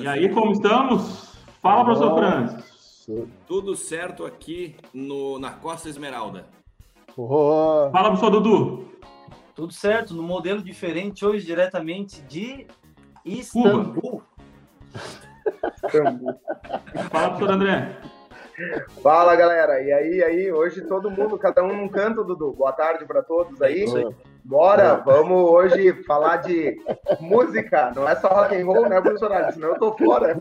Brasil. E aí, como estamos? Fala, professor Franz. Tudo certo aqui na Costa Esmeralda. Oh. Fala, professor Dudu. Tudo certo, no modelo diferente hoje, diretamente de Istambul. Fala, professor André. Fala, galera. E aí, hoje todo mundo, cada um num canto, Dudu. Boa tarde para todos aí. Bora, vamos hoje falar de música. Não é só rock and roll, né, Bolsonaro? Senão eu tô fora.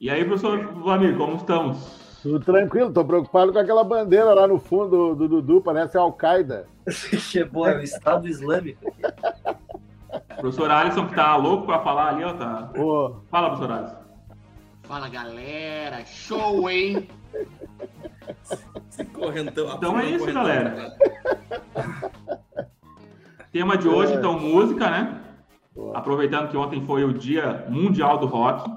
E aí, professor Flamir, como estamos? Tudo tranquilo, tô preocupado com aquela bandeira lá no fundo do Dudu, parece a Al-Qaeda. Chegou, é o Estado Islâmico. O professor Alisson, que tá louco para falar ali, ó. Tá... Fala, professor Alisson. Fala, galera, show, hein? Então é isso, galera. Tema de hoje, então, música, né? Aproveitando que ontem foi o Dia Mundial do Rock.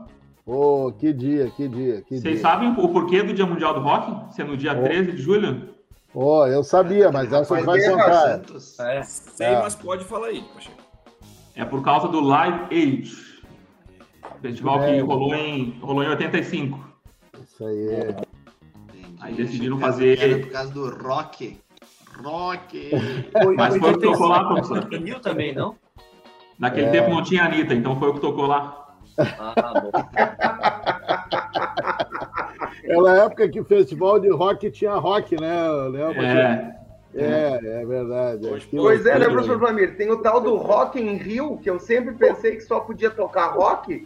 Oh, que dia, que dia, que dia. Vocês sabem o porquê do Dia Mundial do Rock? Sendo dia 13 de julho? Oh, eu sabia, mas essa vai contar. Sei, mas pode falar aí, Pacheco. É por causa do Live Aid. Festival que rolou em 85. Isso aí. Entendi. Aí decidiram fazer... Era por causa do rock. Rock! Mas foi o que tocou lá, professor. Não também, não? Naquele tempo não tinha Anitta, então foi o que tocou lá. Ah, bom. Era a época que o festival de rock tinha rock, né, Léo? É verdade. Pois é, né, professor Flamir? Tem o tal do Rock in Rio, que eu sempre pensei que só podia tocar rock.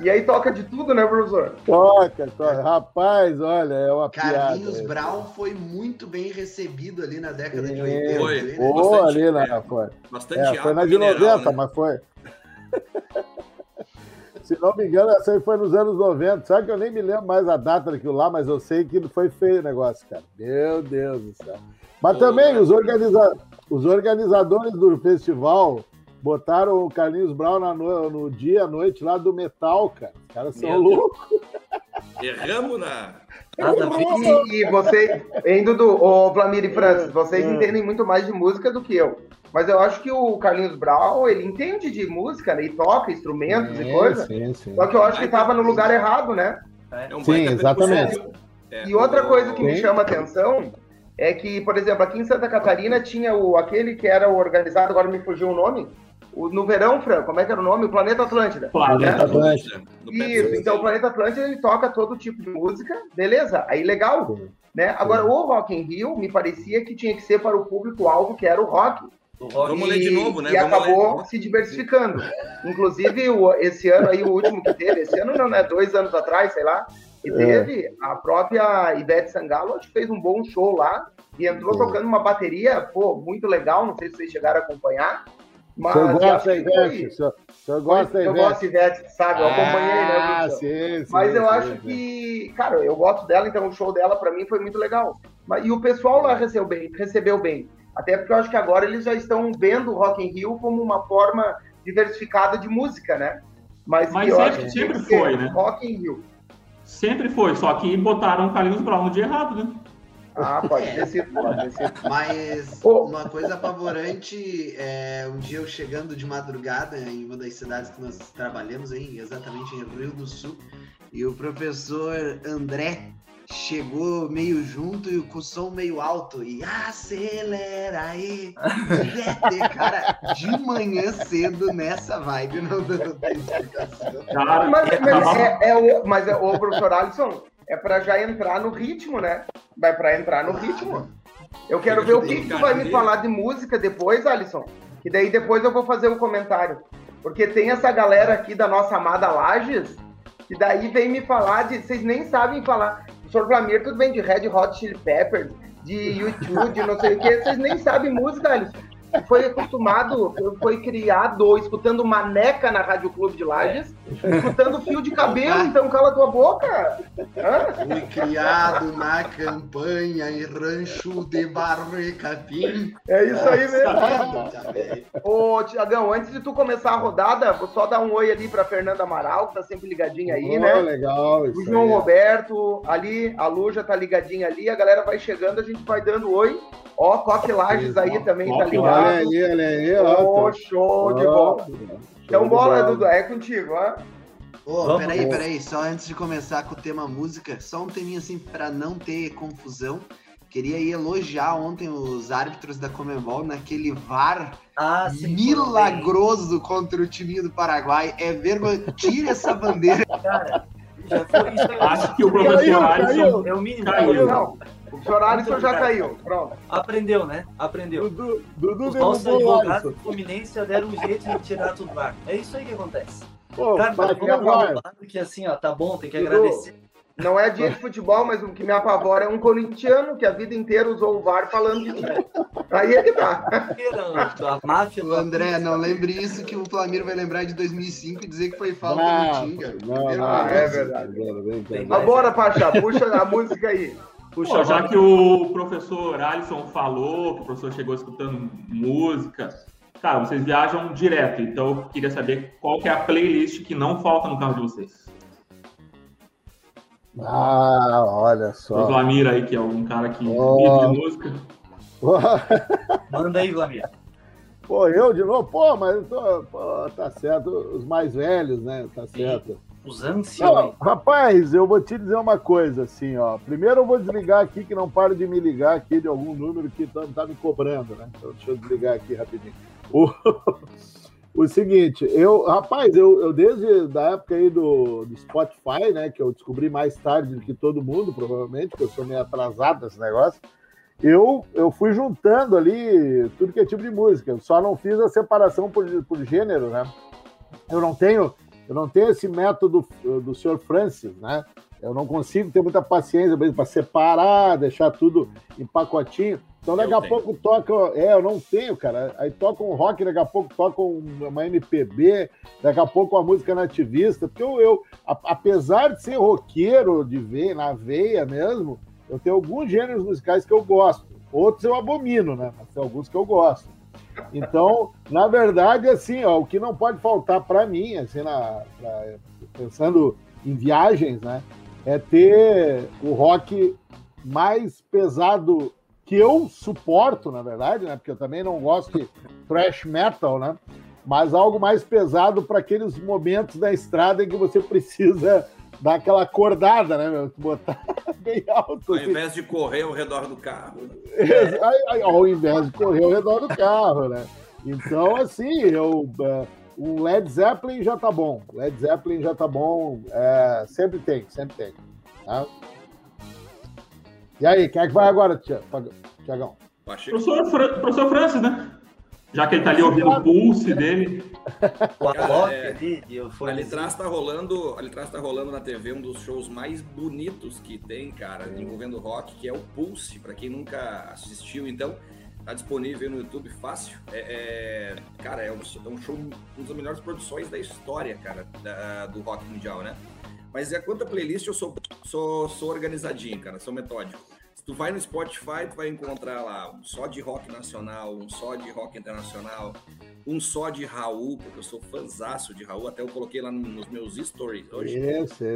E aí toca de tudo, né, professor? Toca. Rapaz, olha, é uma piada. Carlinhos Brau foi muito bem recebido ali na década de 80. Foi. Boa, ali na... Foi. Bastante foi na de 90, né? Mas foi... Se não me engano, essa aí foi nos anos 90. Sabe que eu nem me lembro mais a data daquilo lá, mas eu sei que foi feio o negócio, cara. Meu Deus do céu. Mas também os organizadores do festival botaram o Carlinhos Brown no dia, à noite, lá do metal, cara. Os caras são loucos. Erramos na... E vocês, hein, Dudu, Flamir e Francis, vocês entendem muito mais de música do que eu. Mas eu acho que o Carlinhos Brau, ele entende de música, né? E toca instrumentos e coisa. Sim. Só que eu acho que estava no lugar errado, né? Sim, exatamente. E outra coisa que me chama a atenção é que, por exemplo, aqui em Santa Catarina tinha aquele que era o organizado, agora me fugiu o nome, no verão, Fran, como é que era o nome? O Planeta Atlântida. Planeta Atlântida. Isso, então o Planeta Atlântida, ele toca todo tipo de música, beleza, aí legal, né? Agora, o Rock in Rio, me parecia que tinha que ser para o público-alvo, que era o rock. Vamos ler de novo, né? E acabou se diversificando. Inclusive, esse ano aí, o último que teve, esse ano não, né? 2 anos atrás, sei lá, que teve a própria Ivete Sangalo, acho que fez um bom show lá, e entrou tocando uma bateria, muito legal, não sei se vocês chegaram a acompanhar, mas... Eu gosto da Ivete, sabe? Eu acompanhei, né? Mas eu acho que, cara, eu gosto dela, então o show dela, pra mim, foi muito legal. E o pessoal lá recebeu bem. Até porque eu acho que agora eles já estão vendo o Rock in Rio como uma forma diversificada de música, né? Mas sempre foi, né? Rock in Rio. Sempre foi, só que botaram o Carlinhos Brown no dia errado, né? Ah, pode ter sido. Mas uma coisa apavorante, um dia eu chegando de madrugada em uma das cidades que nós trabalhamos, exatamente em Rio do Sul, e o professor André chegou meio junto e com o som meio alto e acelera aí. Cara, de manhã cedo nessa vibe não tem explicação. Mas o professor Alisson é pra já entrar no ritmo, né? Vai pra entrar no ritmo. Eu quero ver o que tu vai me falar de música depois, Alisson. E daí depois eu vou fazer um comentário. Porque tem essa galera aqui da nossa amada Lages e daí vem me falar de... Vocês nem sabem falar... Professor Flamir, tudo bem de Red Hot Chili Peppers, de YouTube, de não sei o que, vocês nem sabem música, eles foi criado escutando Maneca na Rádio Clube de Lages, escutando Fio de Cabelo, então cala tua boca. Fui criado na campanha em Rancho de Barricapim. É isso aí mesmo. Ô, Tiagão, antes de tu começar a rodada, vou só dar um oi ali pra Fernanda Amaral, que tá sempre ligadinha aí, né? Legal, o João Roberto, ali, a Lu já tá ligadinha ali, a galera vai chegando, a gente vai dando oi. Ó, Coquilages aí também, tá ligado? Olha aí, ó. Oh, show de bola. Então, bola, Dudu, é contigo, ó. Ô, peraí, só antes de começar com o tema música, só um teminha assim pra não ter confusão. Queria aí elogiar ontem os árbitros da Conmebol naquele VAR milagroso contra o time do Paraguai. É vergonha. Tira essa bandeira. Cara, já foi isso. Acho que o professor Alisson é o mínimo. Caiu. Não, o professor Alisson já caiu. Pronto. Aprendeu, né? Aprendeu. Dudu os nossos advogados do Fluminense já deram um jeito de tirar tudo do VAR. É isso aí que acontece. Pô, cara, que assim, ó, tá bom, tem que agradecer. Não é dia de futebol, mas o que me apavora é um corintiano que a vida inteira usou o VAR falando de time. Aí é que tá. O André, não lembre isso que o Flamir vai lembrar de 2005 e dizer que foi falta do Tinga. É verdade. Agora, Pachá, puxa a música aí. Puxa, pô, já que o professor Alisson falou, que o professor chegou escutando música, cara, vocês viajam direto, então eu queria saber qual que é a playlist que não falta no carro de vocês. Ah, olha só. O Flamir aí, que é um cara que vive de música. Manda aí, Flamir. Pô, eu de novo? Pô, mas eu tô, pô, tá certo. Os mais velhos, né? Tá certo. E os anciões. Rapaz, eu vou te dizer uma coisa, assim, ó. Primeiro eu vou desligar aqui, que não paro de me ligar aqui de algum número que tá me cobrando, né? Então deixa eu desligar aqui rapidinho. O seguinte, eu desde a época aí do Spotify, né, que eu descobri mais tarde do que todo mundo, provavelmente, porque eu sou meio atrasado nesse negócio, eu fui juntando ali tudo que é tipo de música, só não fiz a separação por gênero, né? Eu não tenho esse método do Sr. Francis, né? Eu não consigo ter muita paciência mesmo para separar, deixar tudo em pacotinho. Então, daqui a pouco toca... eu não tenho, cara. Aí toca um rock, daqui a pouco toca uma MPB, daqui a pouco uma música nativista. Porque apesar de ser roqueiro, de ver na veia mesmo, eu tenho alguns gêneros musicais que eu gosto. Outros eu abomino, né? Mas tem alguns que eu gosto. Então, na verdade, assim, ó, o que não pode faltar para mim, assim, pensando em viagens, né? É ter o rock mais pesado... que eu suporto, na verdade, né? Porque eu também não gosto de thrash metal, né? Mas algo mais pesado para aqueles momentos da estrada em que você precisa dar aquela acordada, né, meu? Botar bem alto. Assim. Ao invés de correr ao redor do carro. Né? Ao invés de correr ao redor do carro, né? Então, assim, o Led Zeppelin já tá bom. Led Zeppelin já tá bom. É, sempre tem. Tá? E aí, quem é que vai agora, Tiagão? Professor Francis, né? Já que ele tá ali ouvindo o Pulse dele. Ali atrás tá rolando na TV um dos shows mais bonitos que tem, cara, envolvendo rock, que é o Pulse, pra quem nunca assistiu, então, tá disponível no YouTube fácil. Cara, é um show, uma das melhores produções da história, cara, do rock mundial, né? Mas quanto a playlist, eu sou organizadinho, cara, sou metódico. Se tu vai no Spotify, tu vai encontrar lá um só de rock nacional, um só de rock internacional, um só de Raul, porque eu sou fãzaço de Raul, até eu coloquei lá nos meus stories hoje,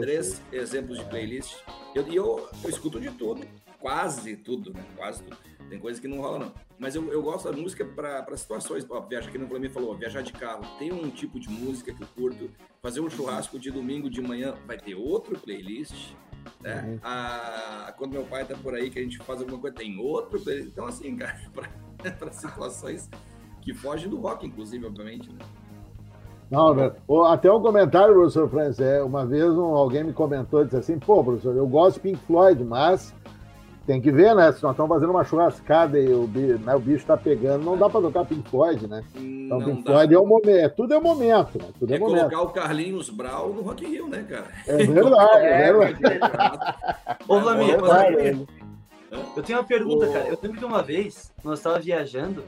três exemplos de playlist. E eu escuto de tudo, quase tudo, né? Quase tudo. Tem coisa que não rola, não. Mas eu gosto da música para situações. Ó, viajar, que o Flamir falou, ó, viajar de carro. Tem um tipo de música que eu curto. Fazer um churrasco de domingo de manhã vai ter outro playlist. Né? Uhum. Quando meu pai tá por aí, que a gente faz alguma coisa, tem outro playlist. Então, assim, cara, para situações que fogem do rock, inclusive, obviamente, né? Não, até um comentário, professor Franz. Uma vez alguém me comentou, disse assim, pô, professor, eu gosto de Pink Floyd, mas... Tem que ver, né? Se nós estamos fazendo uma churrascada e o bicho tá pegando, não dá para tocar Pink Floyd, né? Então Pink Floyd é o momento. Tudo é o momento, né? Tudo é momento. Colocar o Carlinhos Brau no Rock in Rio, né, cara? É verdade, verdade. Ô, Flamir, eu tenho uma pergunta, cara. Eu lembro que uma vez nós estávamos viajando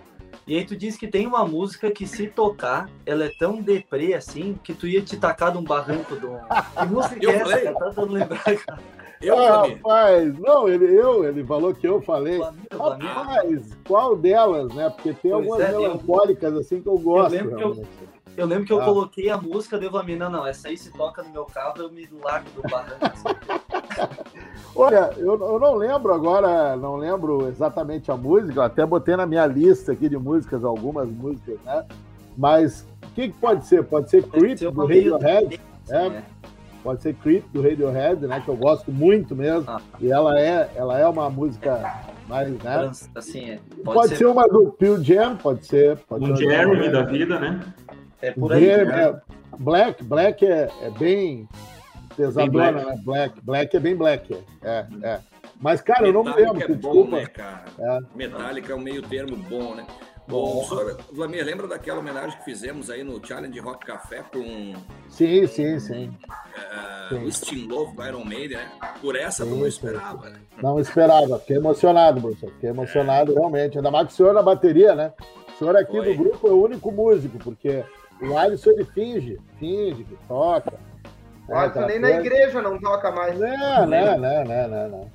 e aí tu disse que tem uma música que se tocar, ela é tão deprê assim que tu ia te tacar de um barranco. Que música é essa, cara? Tá tentando lembrar, cara. Rapaz, não, ele falou que eu falei. Rapaz, qual delas, né? Porque tem algumas melancólicas assim que eu gosto. Eu lembro que eu coloquei a música, devo a mina, não, essa aí se toca no meu carro, eu me largo do barranco. Olha, eu não lembro agora, não lembro exatamente a música, eu até botei na minha lista aqui de músicas, algumas músicas, né? Mas o que pode ser? Pode ser Creep do Radiohead, né? Pode ser Creep do Radiohead, né? Que eu gosto muito mesmo. E ela é uma música mais, né? Assim, pode ser uma do Pearl Jam, pode ser. Pode um Jeremy da vida, né? É por aí. Né? Black é bem pesadona, bem né? Black é bem black. É. Mas, cara, Metallica eu não me lembro. É bom, desculpa. Né, cara? Metallica é um meio termo bom, né? Bom, Flamir, lembra daquela homenagem que fizemos aí no Challenge Rock Café com... Sim. O Steam Love do Iron Maiden, né? Por essa tu não esperava, né? Não esperava. Fiquei emocionado, Bruce. Fiquei emocionado, realmente. Ainda mais que o senhor na bateria, né? O senhor aqui do grupo é o único músico, porque o Alisson, ele finge que toca. Tá nem na igreja não toca mais. Não.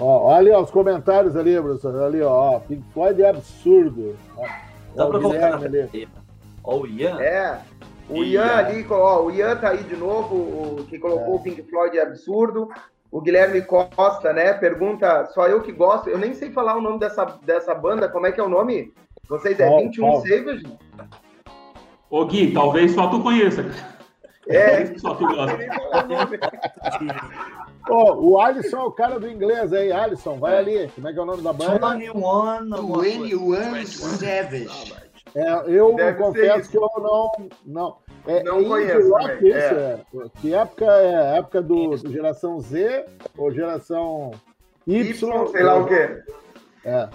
Ó, olha ali, ó, os comentários ali, professor. Ali, ó. Pink Floyd é absurdo. Ó, dá pra voltar ali. Ó, o Ian. O Ian ali, ó. O Ian tá aí de novo, que colocou o Pink Floyd é absurdo. O Guilherme Costa, né? Pergunta, só eu que gosto. Eu nem sei falar o nome dessa banda. Como é que é o nome? Vocês é 21 Savage? Ô, Gui, talvez só tu conheça. Só tu gosta. O Alisson é o cara do inglês aí. Alisson, vai ali. Como é que é o nome da banda? 21 Savage. Eu confesso que eu não conheço. Rock, que época é? Época do geração Z ou geração Y? Sei lá o quê.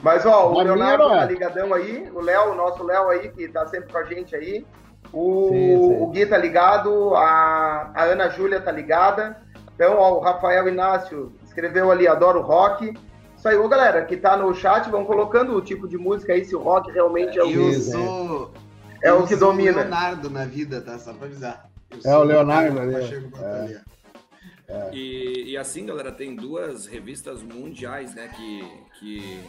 Mas, ó, o Leonardo tá ligadão aí. O Léo, o nosso Léo aí, que tá sempre com a gente aí. O Gui tá ligado. A Ana Júlia tá ligada. Então, ó, o Rafael Inácio escreveu ali, adoro rock. Isso aí, ô galera, que tá no chat, vão colocando o tipo de música aí, se o rock realmente é o... Eu sou o que domina. Eu sou o Leonardo na vida, tá? Só pra avisar. É o Leonardo ali. E assim, galera, tem duas revistas mundiais, né, que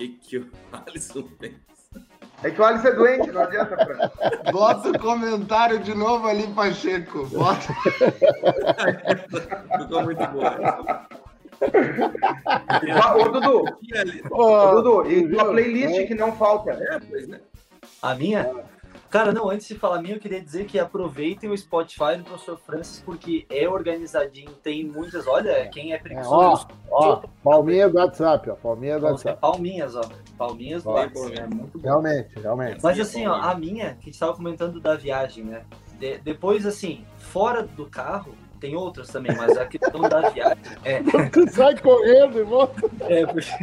o Alisson pensa. É que o Alisson é doente, não adianta, Franz. Bota o comentário de novo ali, Pacheco. Bota. Ficou muito bom. Ô, Dudu, e tua playlist que não falta. Pois, né? A minha? Cara, não, antes de falar a minha, eu queria dizer que aproveitem o Spotify do professor Francis, porque é organizadinho, tem muitas... Olha, quem é preguiçoso... palminha do WhatsApp, ó. Palminha do WhatsApp. Palminhas do WhatsApp. É muito bom. Realmente. Mas assim, ó, a minha, que a gente tava comentando da viagem, né? Depois, assim, fora do carro, tem outras também, mas a questão da viagem... Tu sai correndo e volta... porque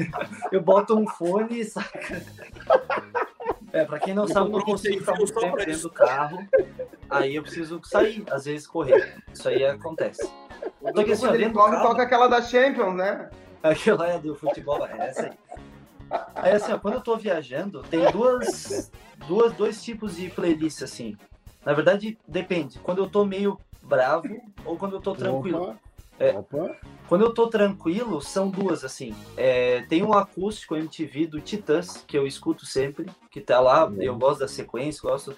eu boto um fone e saca... pra quem não sabe, eu não consigo ficar muito tempo dentro do carro, aí eu preciso sair, às vezes correr. Isso aí acontece. Só que assim, dentro do carro... toca aquela da Champions, né? Aquela é do futebol, essa aí. Aí assim, quando eu tô viajando, tem dois tipos de playlist, assim. Na verdade, depende. Quando eu tô meio bravo ou quando eu tô tranquilo. Quando eu tô tranquilo, são duas, assim. Tem um acústico MTV do Titãs, que eu escuto sempre, que tá lá, eu gosto da sequência, gosto.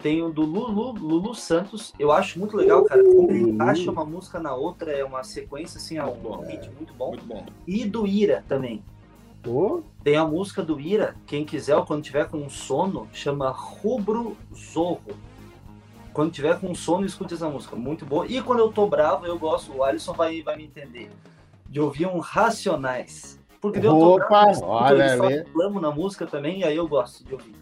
Tem um do Lulu Santos, eu acho muito legal, cara. Quando ele encaixa uma música na outra, é uma sequência, assim, um hit muito bom. Muito bom. E do Ira também. Tem a música do Ira, quem quiser, ou quando tiver com sono, chama Rubro Zorro. Quando tiver com sono, escute essa música. Muito boa. E quando eu tô bravo, eu gosto, o Alisson vai me entender, de ouvir um Racionais. Porque eu tô bravo, olha, eu reclamo na música também, e aí eu gosto de ouvir.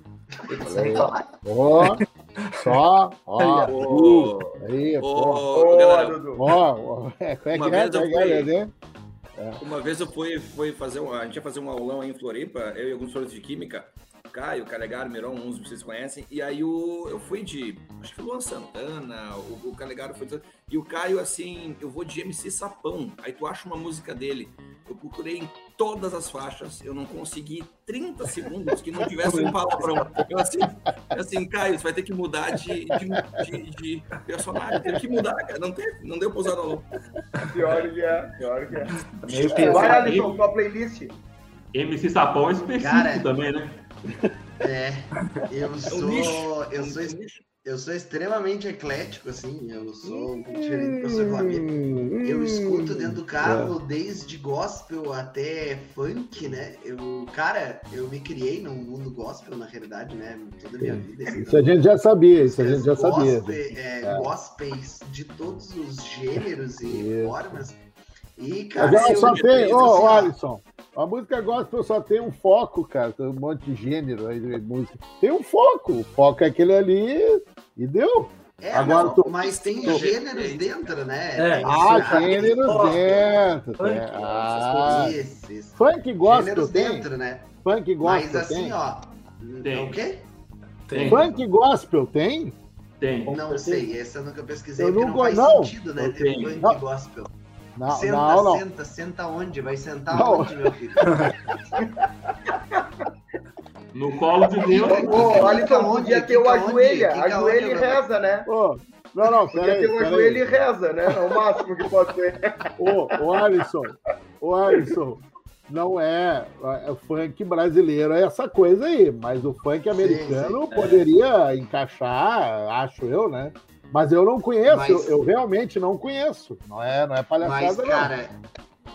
Uma vez eu fui fazer a gente ia fazer um aulão aí em Floripa, eu e alguns professores de química, Caio, Calegaro, Mirão, uns que vocês conhecem, e aí eu fui de, acho que foi Luan Santana, o Calegaro foi de, e o Caio, assim, eu vou de MC Sapão, aí tu acha uma música dele, eu procurei em todas as faixas, eu não consegui 30 segundos que não tivesse um palavrão, eu assim, Caio, você vai ter que mudar de personagem, tem que mudar, cara, não deu pra usar não. Pior que é. Vai, Alisson, tua playlist. MC Sapão é específico, cara, também, né? Eu sou Eu sou extremamente eclético, assim, eu sou um pouco diferente do professor Flamir. Eu escuto dentro do carro desde gospel até funk, né? Eu me criei num mundo gospel, na realidade, né? Toda a minha vida. Então, isso a gente já sabia, isso a gente já sabia. Gospels de todos os gêneros e formas. E, cara, mas ela só tem, ô Alisson, a música gospel só tem um foco, cara, tem um monte de gênero aí de música. Tem um foco, o foco é aquele ali e deu. Agora não, mas tem gêneros dentro, né? Gêneros dentro. Funk gospel tem. Dentro, né? Funk gospel mas assim, tem. Ó, tem. O quê? Tem. Funk gospel tem? Tem. Não sei, essa eu nunca pesquisei, eu porque não faz sentido, né? Ter funk gospel. Não, não. Senta onde? Vai sentar onde, meu filho? No colo de Deus. Olha, então, podia ter o ajoelha. Ajoelha e reza, né? Não, podia ter o ajoelha e reza, né? É o máximo que pode ter. Ô, Alisson, não é funk brasileiro, é essa coisa aí. Mas o funk americano sim, poderia encaixar, acho eu, né? Mas eu não conheço, eu realmente não conheço. Não é palhaçada, mas, cara,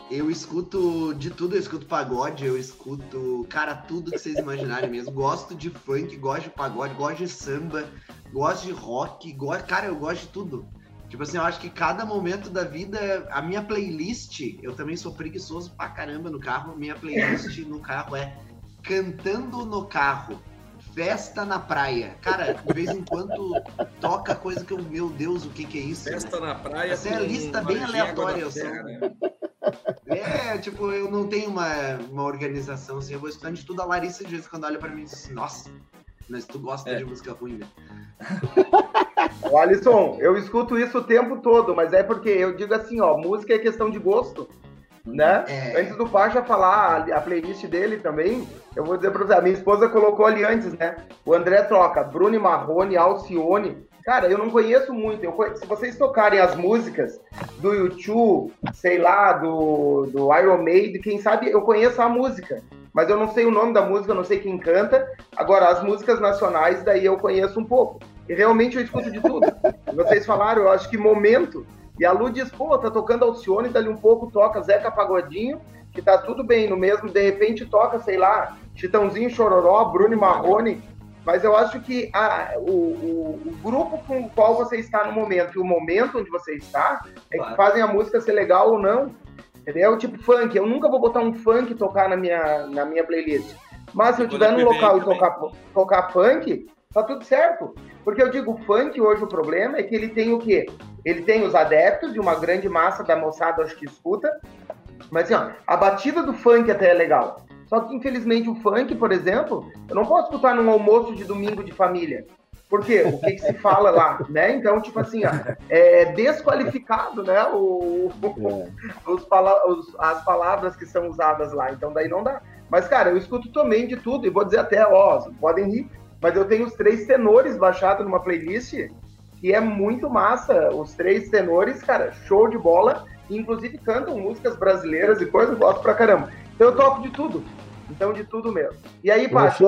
eu escuto de tudo. Eu escuto pagode, eu escuto, cara, tudo que vocês imaginarem mesmo. Gosto de funk, gosto de pagode, gosto de samba, gosto de rock, cara, eu gosto de tudo. Tipo assim, eu acho que cada momento da vida, a minha playlist, eu também sou preguiçoso pra caramba no carro. Minha playlist no carro é Cantando no Carro. Festa na praia. Cara, de vez em quando toca coisa que eu... Meu Deus, o que é isso? Festa na praia. Essa é a lista bem aleatória. Tipo, eu não tenho uma organização, assim. Eu vou escutando de tudo. A Larissa, de vez em quando, olha pra mim e diz assim, nossa, mas tu gosta de música ruim, né? Ô, Alisson, eu escuto isso o tempo todo, mas é porque eu digo assim, ó, música é questão de gosto. Né? Antes do Pacha falar a playlist dele também, eu vou dizer pra você, a minha esposa colocou ali antes, né? O André troca Bruno Marrone, Alcione. Cara, eu não conheço muito. Se vocês tocarem as músicas do U2, sei lá, do Iron Maiden, quem sabe eu conheço a música, mas eu não sei o nome da música, eu não sei quem canta. Agora, as músicas nacionais, daí eu conheço um pouco. E realmente eu escuto de tudo. Vocês falaram, eu acho que momento... E a Lu diz, pô, tá tocando Alcione, dali um pouco toca Zeca Pagodinho, que tá tudo bem no mesmo, de repente toca, sei lá, Chitãozinho, Chororó, Bruno Marrone, mas eu acho que o grupo com o qual você está no momento e o momento onde você está é que fazem a música ser legal ou não, entendeu? Tipo funk, eu nunca vou botar um funk tocar na minha playlist, mas se eu tiver num local e tocar funk... Tá tudo certo, porque eu digo, o funk hoje o problema é que ele tem o quê? Ele tem os adeptos e uma grande massa da moçada, acho que escuta, mas assim, ó, a batida do funk até é legal, só que infelizmente o funk, por exemplo, eu não posso escutar num almoço de domingo de família, porque o que se fala lá, né? Então, tipo assim, ó, é desqualificado, né, as palavras que são usadas lá, então daí não dá, mas cara, eu escuto também de tudo, e vou dizer até, podem rir, mas eu tenho os três tenores baixados numa playlist, que é muito massa. Os três tenores, cara, show de bola. Inclusive cantam músicas brasileiras e coisas, eu gosto pra caramba. Então eu toco de tudo. Então de tudo mesmo. E aí, Paty?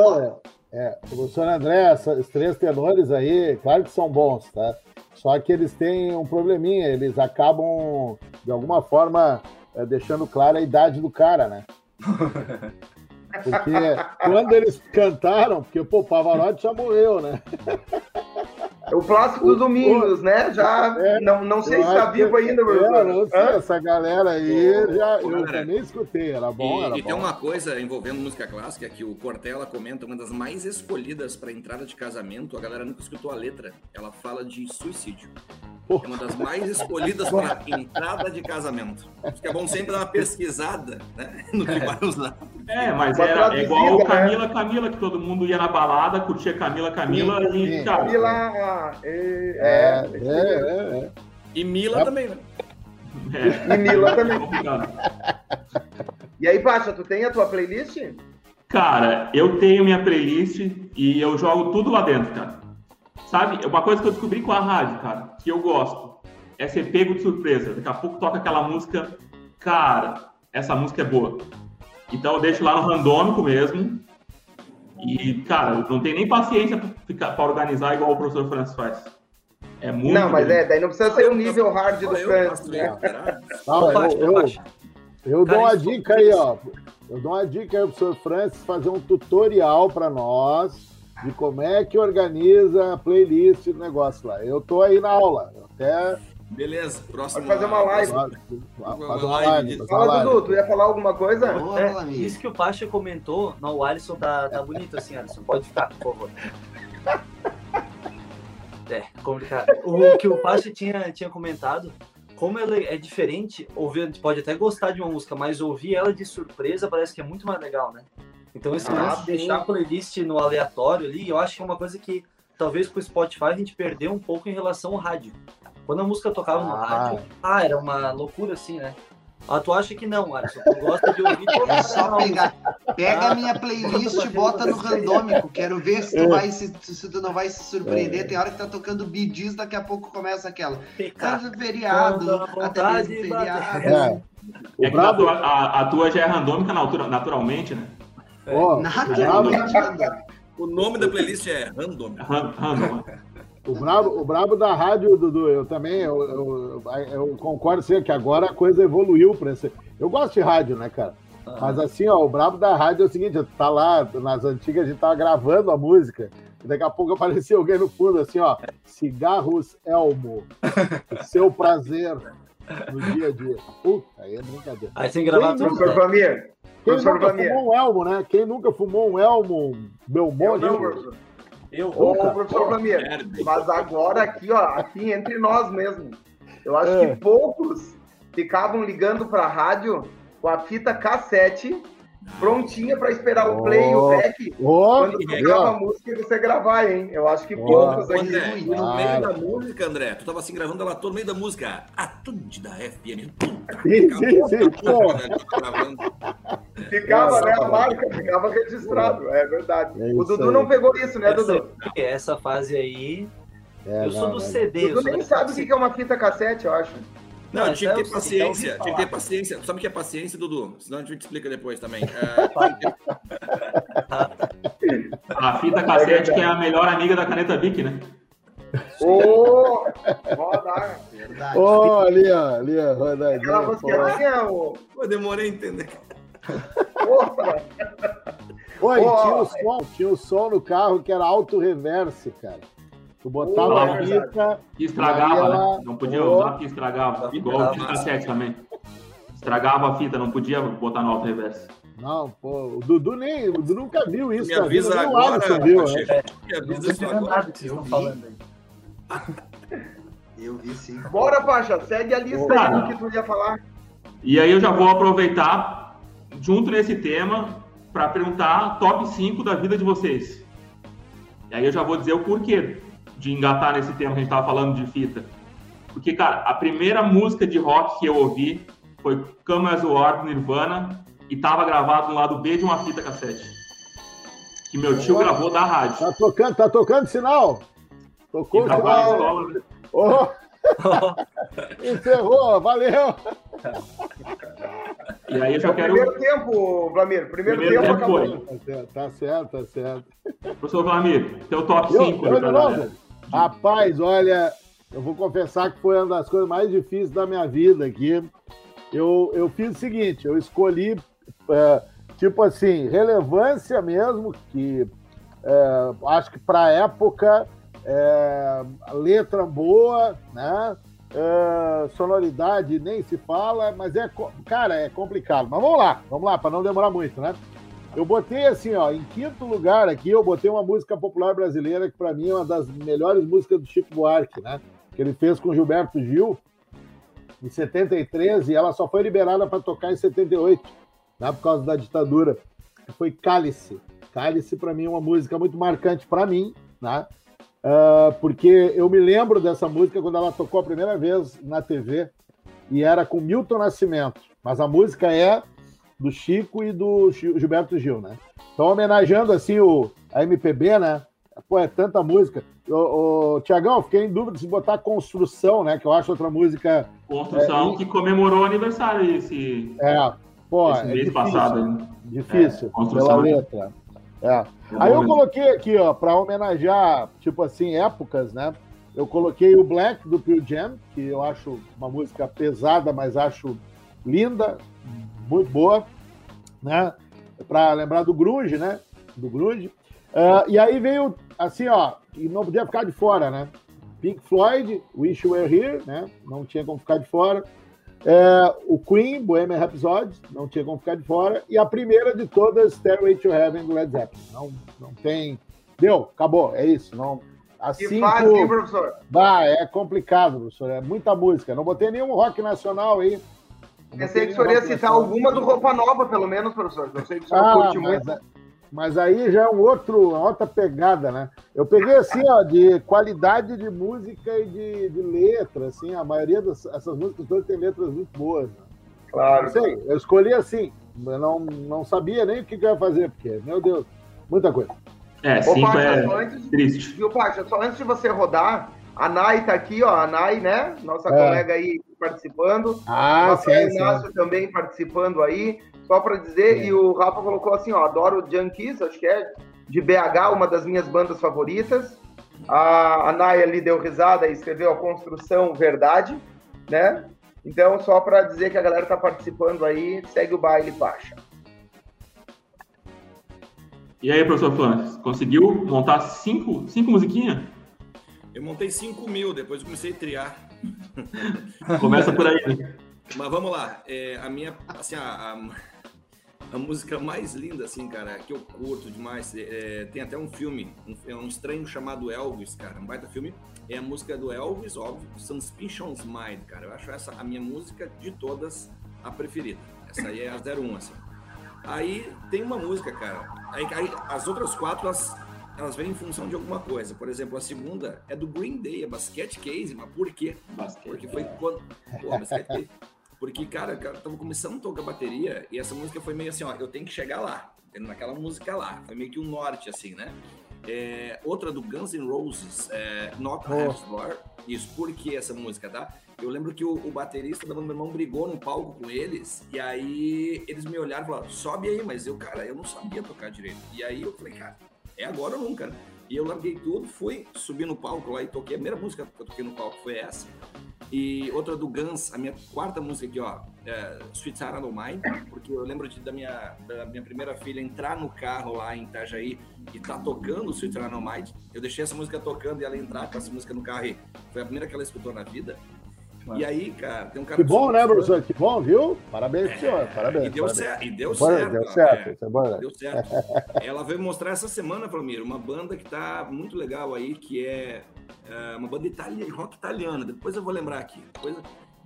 Professor André, os três tenores aí, claro que são bons, tá? Só que eles têm um probleminha. Eles acabam, de alguma forma, deixando clara a idade do cara, né? Porque quando eles cantaram, porque o Pavarotti já morreu, né? O clássico dos domingos, né? Já não sei se está vivo ainda, meu irmão. Essa galera aí, eu também escutei, era bom, era bom. E tem uma coisa envolvendo música clássica, que o Cortella comenta, uma das mais escolhidas para entrada de casamento, a galera nunca escutou a letra, ela fala de suicídio. É uma das mais escolhidas para entrada de casamento. Acho que é bom sempre dar uma pesquisada, né? No que vai usar. Mas é igual Camila, que todo mundo ia na balada, curtia Camila e tchau. E Mila também, né? E Mila também. E aí, Pacha, tu tem a tua playlist? Cara, eu tenho minha playlist e eu jogo tudo lá dentro, cara. Sabe, uma coisa que eu descobri com a rádio, cara, que eu gosto, é ser pego de surpresa. Daqui a pouco toca aquela música, cara, essa música é boa. Então eu deixo lá no randômico mesmo, E, cara, não tem nem paciência pra organizar igual o professor Franz faz. É muito. Não, mas é, daí não precisa ser um nível hard do Franz. Eu dou uma dica aí, ó. Eu dou uma dica aí pro professor Franz fazer um tutorial pra nós de como é que organiza a playlist do negócio lá. Eu tô aí na aula. Até. Beleza, próximo. Pode fazer uma live. Fala, Dudu, tu ia falar alguma coisa? Oh, é, isso que o Pacheco comentou. Não, o Alisson tá bonito assim, Alisson. Pode ficar, por favor. É, complicado. O que o Pacheco tinha comentado, como ela é diferente, ouvir, a gente pode até gostar de uma música, mas ouvir ela de surpresa parece que é muito mais legal, né? Então esse lance de deixar a playlist no aleatório ali, eu acho que é uma coisa que talvez com o Spotify a gente perdeu um pouco em relação ao rádio. Quando a música tocava no rádio, era uma loucura assim, né? Ah, tu acha que não, Alisson? Tu gosta de ouvir... É só pegar. Pega a minha playlist e bota no randômico. Quero ver se tu vai se tu não vai se surpreender. Tem hora que tá tocando Bee Gees, daqui a pouco começa aquela. Tanto feriado, até mesmo feriado. É que a tua já é randômica naturalmente, né? Oh, naturalmente randômica. O nome da playlist é randômica. Randômica. O brabo da rádio, Dudu, eu também, eu concordo, assim, que agora a coisa evoluiu para esse... Eu gosto de rádio, né, cara? Ah. Mas assim, ó, o brabo da rádio é o seguinte, tá lá, nas antigas a gente tava gravando a música, e daqui a pouco aparecia alguém no fundo, assim, ó, cigarros Elmo, o seu prazer no dia a dia. Aí é brincadeira. Aí sem gravar tudo, né? Quem nunca fumou um Elmo, né? Quem nunca fumou um Elmo, meu monte... Eu vou com o professor Flamir, mas agora aqui, ó, aqui entre nós mesmo, eu acho que poucos ficavam ligando para a rádio com a fita cassete prontinha para esperar o play e o back quando tocava a música e você gravar, hein? Eu acho que poucos aqui. André, no meio da música, André, tu tava assim gravando ela toda no meio da música, a tunde da FPN, ficava, né? A marca ficava registrado, é verdade. O Dudu não pegou isso, né, Dudu? Essa fase aí, eu sou do CD. O Dudu nem sabe o que é uma fita cassete, eu acho. Não, tinha que ter paciência. Sabe o que é paciência, Dudu? Senão a gente te explica depois também. A fita cassete que é a melhor amiga da caneta Bic, né? Ô! Verdade. Ô, ali, ó. Rodadinho. Eu demorei a entender. Oi, tinha o som no carro que era auto-reverse, cara. Tu botava a fita... Que estragava, ela... né? Não podia usar porque estragava. Igual o fita cassete também. Estragava a fita, não podia botar no auto-reverse. Não, pô, o Dudu nem... O Dudu nunca viu isso. Me avisa cara. Agora, você viu, né? Me avisa só agora. Nada que vocês estão falando aí. Eu vi sim. Bora, Pacha, segue a lista aí do que tu ia falar. E aí eu já vou aproveitar, junto nesse tema, para perguntar top 5 da vida de vocês. E aí eu já vou dizer o porquê de engatar nesse tema que a gente tava falando de fita. Porque, cara, a primeira música de rock que eu ouvi foi Come As You Are, do Nirvana, e tava gravado no lado B de uma fita cassete. Que meu tio gravou da rádio. Tá tocando sinal? Tocou o sinal. Encerrou, valeu! E aí eu já quero... Primeiro tempo, Flamir. Primeiro tempo acabou. Tá certo. Professor Flamir, teu top 5. Rapaz, olha, eu vou confessar que foi uma das coisas mais difíceis da minha vida aqui. Eu fiz o seguinte, eu escolhi, tipo assim, relevância mesmo, que acho que para a época... letra boa, né? Sonoridade nem se fala, mas é complicado. Mas vamos lá, para não demorar muito, né? Eu botei assim, ó, em quinto lugar aqui, eu botei uma música popular brasileira que para mim é uma das melhores músicas do Chico Buarque, né? Que ele fez com Gilberto Gil em 73 e ela só foi liberada para tocar em 78, né? Por causa da ditadura. Foi Cálice. Cálice para mim é uma música muito marcante para mim, né? Porque eu me lembro dessa música quando ela tocou a primeira vez na TV e era com Milton Nascimento, mas a música é do Chico e do Gilberto Gil, né? Então homenageando assim a MPB, né? Pô, é tanta música. Tiagão, fiquei em dúvida se botar Construção, né? Que eu acho outra música... Construção que comemorou o aniversário esse mês passado. Difícil, pela letra. É. Aí eu coloquei aqui, ó, pra homenagear, tipo assim, épocas, né? Eu coloquei o Black, do Pearl Jam, que eu acho uma música pesada, mas acho linda, muito boa, né? Pra lembrar do grunge, né? Do grunge. E aí veio, assim, ó, e não podia ficar de fora, né? Pink Floyd, Wish You Were Here, né? Não tinha como ficar de fora. O Queen, Bohemian Rhapsody, não tinha como ficar de fora. E a primeira de todas, Stairway to Heaven, do Led Zeppelin. Não tem... Deu, acabou, é isso. Não... Assim, que faz, hein, professor? Bah, é complicado, professor. É muita música. Não botei nenhum rock nacional aí. Pensei que o senhor ia citar alguma do Roupa Nova, pelo menos, professor. Eu sei que o senhor curte muito. Mas aí já é uma outra pegada, né? Eu peguei, assim, ó, de qualidade de música e de letra, assim. A maioria dessas músicas todas tem letras muito boas. Né? Claro. Não sei, eu escolhi assim. Eu não sabia nem o que eu ia fazer, porque, meu Deus, muita coisa. É, sim, é triste. Viu, Pacha? Só antes de você rodar, a Nay tá aqui, ó, a Nay, né? Nossa colega aí participando. Ah, nossa, sim, Inácio também participando aí. Só para dizer, e o Rafa colocou assim, ó, adoro o Junkies, acho que é de BH, uma das minhas bandas favoritas. A Nay ali deu risada e escreveu a Construção Verdade, né? Então, só para dizer que a galera tá participando aí, segue o baile, Pacha. E aí, professor Franz, conseguiu montar cinco musiquinhas? Eu montei 5.000, depois eu comecei a triar. Começa por aí, né? Mas vamos lá. A minha, assim, a música mais linda, assim, cara, que eu curto demais, tem até um filme, um estranho chamado Elvis, cara, um baita filme, é a música do Elvis, óbvio, Suspicion's Mind, cara. Eu acho essa a minha música de todas a preferida. Essa aí é a 01, assim. Aí tem uma música, cara, aí as outras 4, elas vêm em função de alguma coisa. Por exemplo, a segunda é do Green Day, é Basket Case, mas por quê? Porque foi quando... Pô, Basket Case. Porque, cara, eu tava começando a tocar bateria e essa música foi meio assim, ó, eu tenho que chegar lá, naquela música lá, foi meio que um norte, assim, né? Outra do Guns N' Roses, Not a Half Floor, isso, por que essa música, tá? Eu lembro que o baterista da banda do meu irmão brigou no palco com eles, e aí eles me olharam e falaram, sobe aí, mas eu, cara, eu não sabia tocar direito. E aí eu falei, cara, é agora ou nunca, né? E eu larguei tudo, fui, subi no palco lá e toquei. A primeira música que eu toquei no palco foi essa. E outra do Guns, a minha quarta música aqui, ó, Sweet Sarah No Mind, porque eu lembro da minha primeira filha entrar no carro lá em Itajaí e tá tocando Sweet Sarah No Mind. Eu deixei essa música tocando e ela entrar com essa música no carro e foi a primeira que ela escutou na vida. E aí, cara, tem um cara... Que bom, né, professor? Que bom, viu? Parabéns, senhor. Parabéns. E deu certo. E deu certo. Deu certo. Ela veio mostrar essa semana, Flamir, uma banda que tá muito legal aí, que é uma banda rock italiana. Depois eu vou lembrar aqui.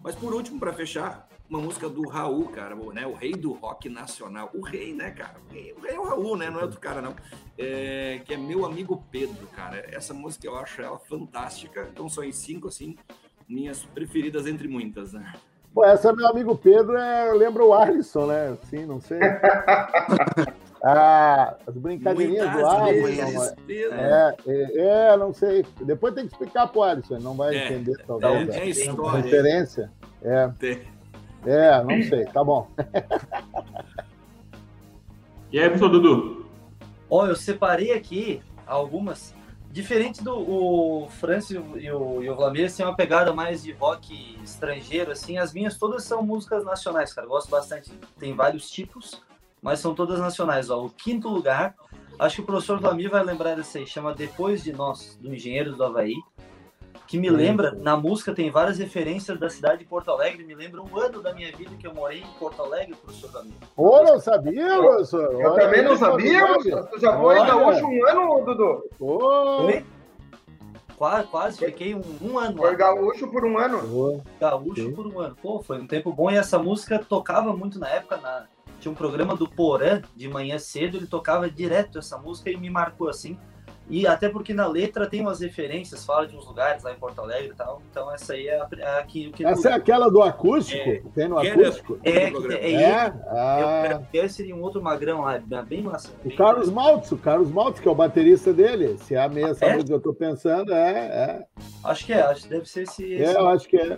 Mas, por último, para fechar, uma música do Raul, cara, né? O rei do rock nacional. O rei, né, cara? O rei é o Raul, né? Não é outro cara, não. Que é Meu Amigo Pedro, cara. Essa música, eu acho ela fantástica. Então, só em 5, assim... Minhas preferidas entre muitas, né? Pô, essa Meu Amigo Pedro lembra o Alisson, né? Sim, não sei. As brincadeirinhas muitas do Alisson. Não sei. Depois tem que explicar pro Alisson, não vai entender. Talvez, é história. Referência. Não sei. Tá bom. E aí, professor Dudu? Eu separei aqui algumas... Diferente do Franz e o Flamir, assim, é uma pegada mais de rock estrangeiro, assim, as minhas todas são músicas nacionais, cara, eu gosto bastante, tem vários tipos, mas são todas nacionais, ó, o quinto lugar, acho que o professor Flamir vai lembrar dessa aí, chama Depois de Nós, do Engenheiros do Havaí, que me lembra, na música tem várias referências da cidade de Porto Alegre, me lembra um ano da minha vida que eu morei em Porto Alegre, professor Flamir. Não sabia, professor. Eu também não sabia, professor. Tu já foi gaúcho um ano, Dudu? Quase, fiquei um ano. Foi gaúcho por um ano. Por um ano. Pô, foi um tempo bom e essa música tocava muito na época, tinha um programa do Porã, de manhã cedo, ele tocava direto essa música e me marcou assim. E até porque na letra tem umas referências, fala de uns lugares lá em Porto Alegre e tal. Então essa aí é a que... Essa é aquela do acústico? Tem no acústico? Seria um outro magrão lá, bem massa. O Carlos Maltz, que é o baterista dele. Se é a mesma música que eu tô pensando, acho que deve ser esse... eu acho que é.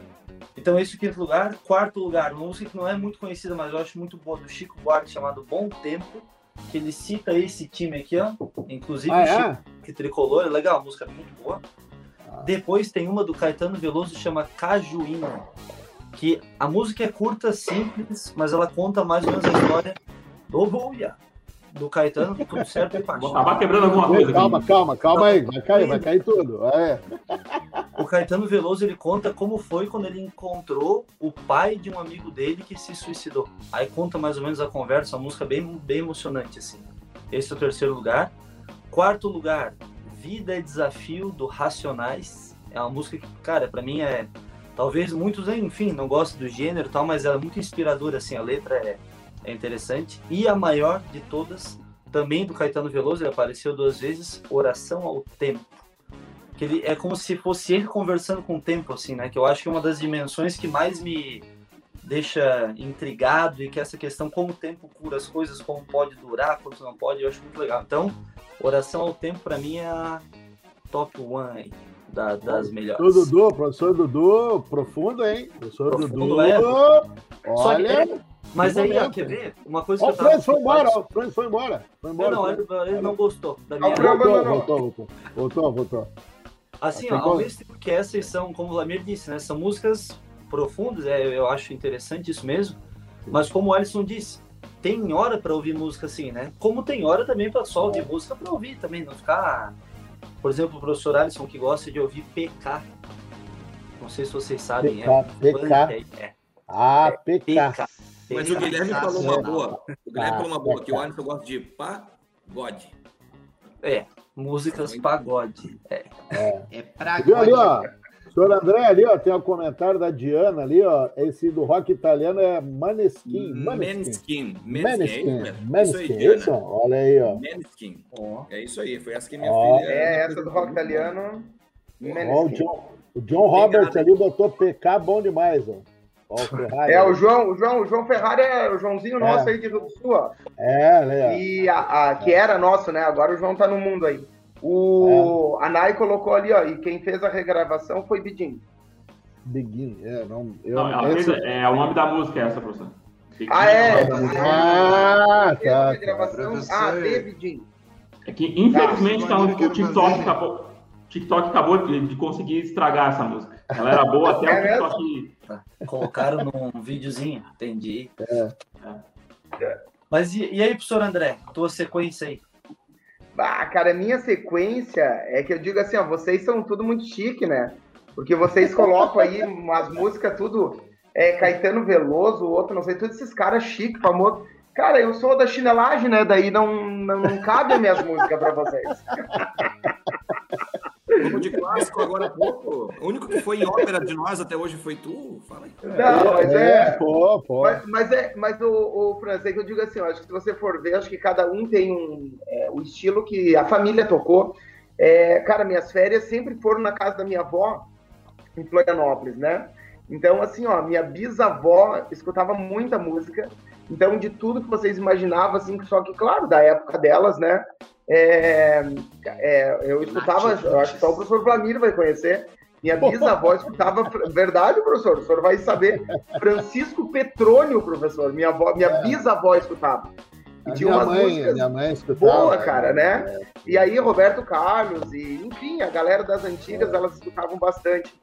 Então esse é o quinto lugar. Quarto lugar, uma música que não é muito conhecida, mas eu acho muito boa, do Chico Buarque, chamado Bom Tempo. que ele cita esse time aqui, ó. Inclusive o Chico, que tricolor, é legal, a música é muito boa. Depois tem uma do Caetano Veloso, chama Cajuína, que a música é curta, simples, mas ela conta mais ou menos a história do Boia, do Caetano, que tudo certo e paixão. Acabar quebrando alguma coisa. Calma aí, vai cair tudo. É. O Caetano Veloso, ele conta como foi quando ele encontrou o pai de um amigo dele que se suicidou. Aí conta mais ou menos a conversa, uma música bem, bem emocionante, assim. Esse é o terceiro lugar. Quarto lugar, Vida é Desafio, do Racionais. É uma música que, cara, pra mim é... Talvez muitos, enfim, não gostem do gênero e tal, mas ela é muito inspiradora, assim, a letra é interessante. E a maior de todas, também do Caetano Veloso, ele apareceu 2 vezes, Oração ao Tempo. Que ele é como se fosse ele conversando com o tempo, assim, né? Que eu acho que é uma das dimensões que mais me deixa intrigado, e que essa questão como o tempo cura as coisas, como pode durar, quanto não pode, eu acho muito legal. Então, Oração ao Tempo, pra mim, é a top 1 aí. Das melhores. Professor Dudu, profundo, hein? Professor Dudu. Olha. Mas aí, ó, quer ver? Uma coisa que eu tava... O Franz foi embora. Ele não gostou da minha... Voltou. Assim, ó, ao mesmo tempo que essas são, como o Flamir disse, né? São músicas profundas, eu acho interessante isso mesmo. Mas como o Alisson disse, tem hora pra ouvir música assim, né? Como tem hora também pra só ouvir música pra ouvir também, não ficar... Por exemplo, o professor Alisson, que gosta de ouvir PK. Não sei se vocês sabem. PK. Mas o Guilherme falou uma boa. O Guilherme falou uma boa, que o Alisson gosta de pagode. É, músicas pagode. É pagode. Ali, ó, senhor André, ali, ó, tem um comentário da Diana ali, ó. Esse do rock italiano é Maneskin. É isso? Olha aí, ó. Maneskin. É isso aí, foi essa que minha filha... É, essa do rock italiano. Ó, o John Roberts ali botou PK, bom demais, ó. O João Ferrari é o Joãozinho nosso aí de Rio do Sul, ó. É, e que era nosso, né? Agora o João tá no mundo aí. A Nai colocou ali, ó, e quem fez a regravação foi Bidim. Bidim, é o nome da música essa, professor. Bidim. É que, infelizmente, o TikTok acabou de conseguir estragar essa música. Ela era boa até o TikTok... Colocaram num videozinho, entendi. Mas e aí, professor André, tua sequência aí? Ah, cara, minha sequência é que eu digo assim, ó, vocês são tudo muito chique, né? Porque vocês colocam aí umas músicas tudo, Caetano Veloso, outro, não sei, todos esses caras chiques, famosos. Cara, eu sou da chinelagem, né? Daí não cabe as minhas músicas pra vocês. Como de clássico agora há pouco. O único que foi em ópera de nós até hoje foi tu, fala aí. Não, mas Mas o Franz, é que eu digo assim, ó, acho que se você for ver, acho que cada um tem um estilo que a família tocou. Cara, minhas férias sempre foram na casa da minha avó, em Florianópolis, né? Então, assim, ó, minha bisavó escutava muita música. Então, de tudo que vocês imaginavam, assim, só que, claro, da época delas, né? Eu escutava, eu acho que só o professor Flamir vai conhecer. Minha bisavó escutava, verdade, professor? O senhor vai saber. Francisco Petrônio, professor. Minha bisavó escutava. E tinha umas músicas boa, cara, né? E aí, Roberto Carlos, e enfim, a galera das antigas, elas escutavam bastante.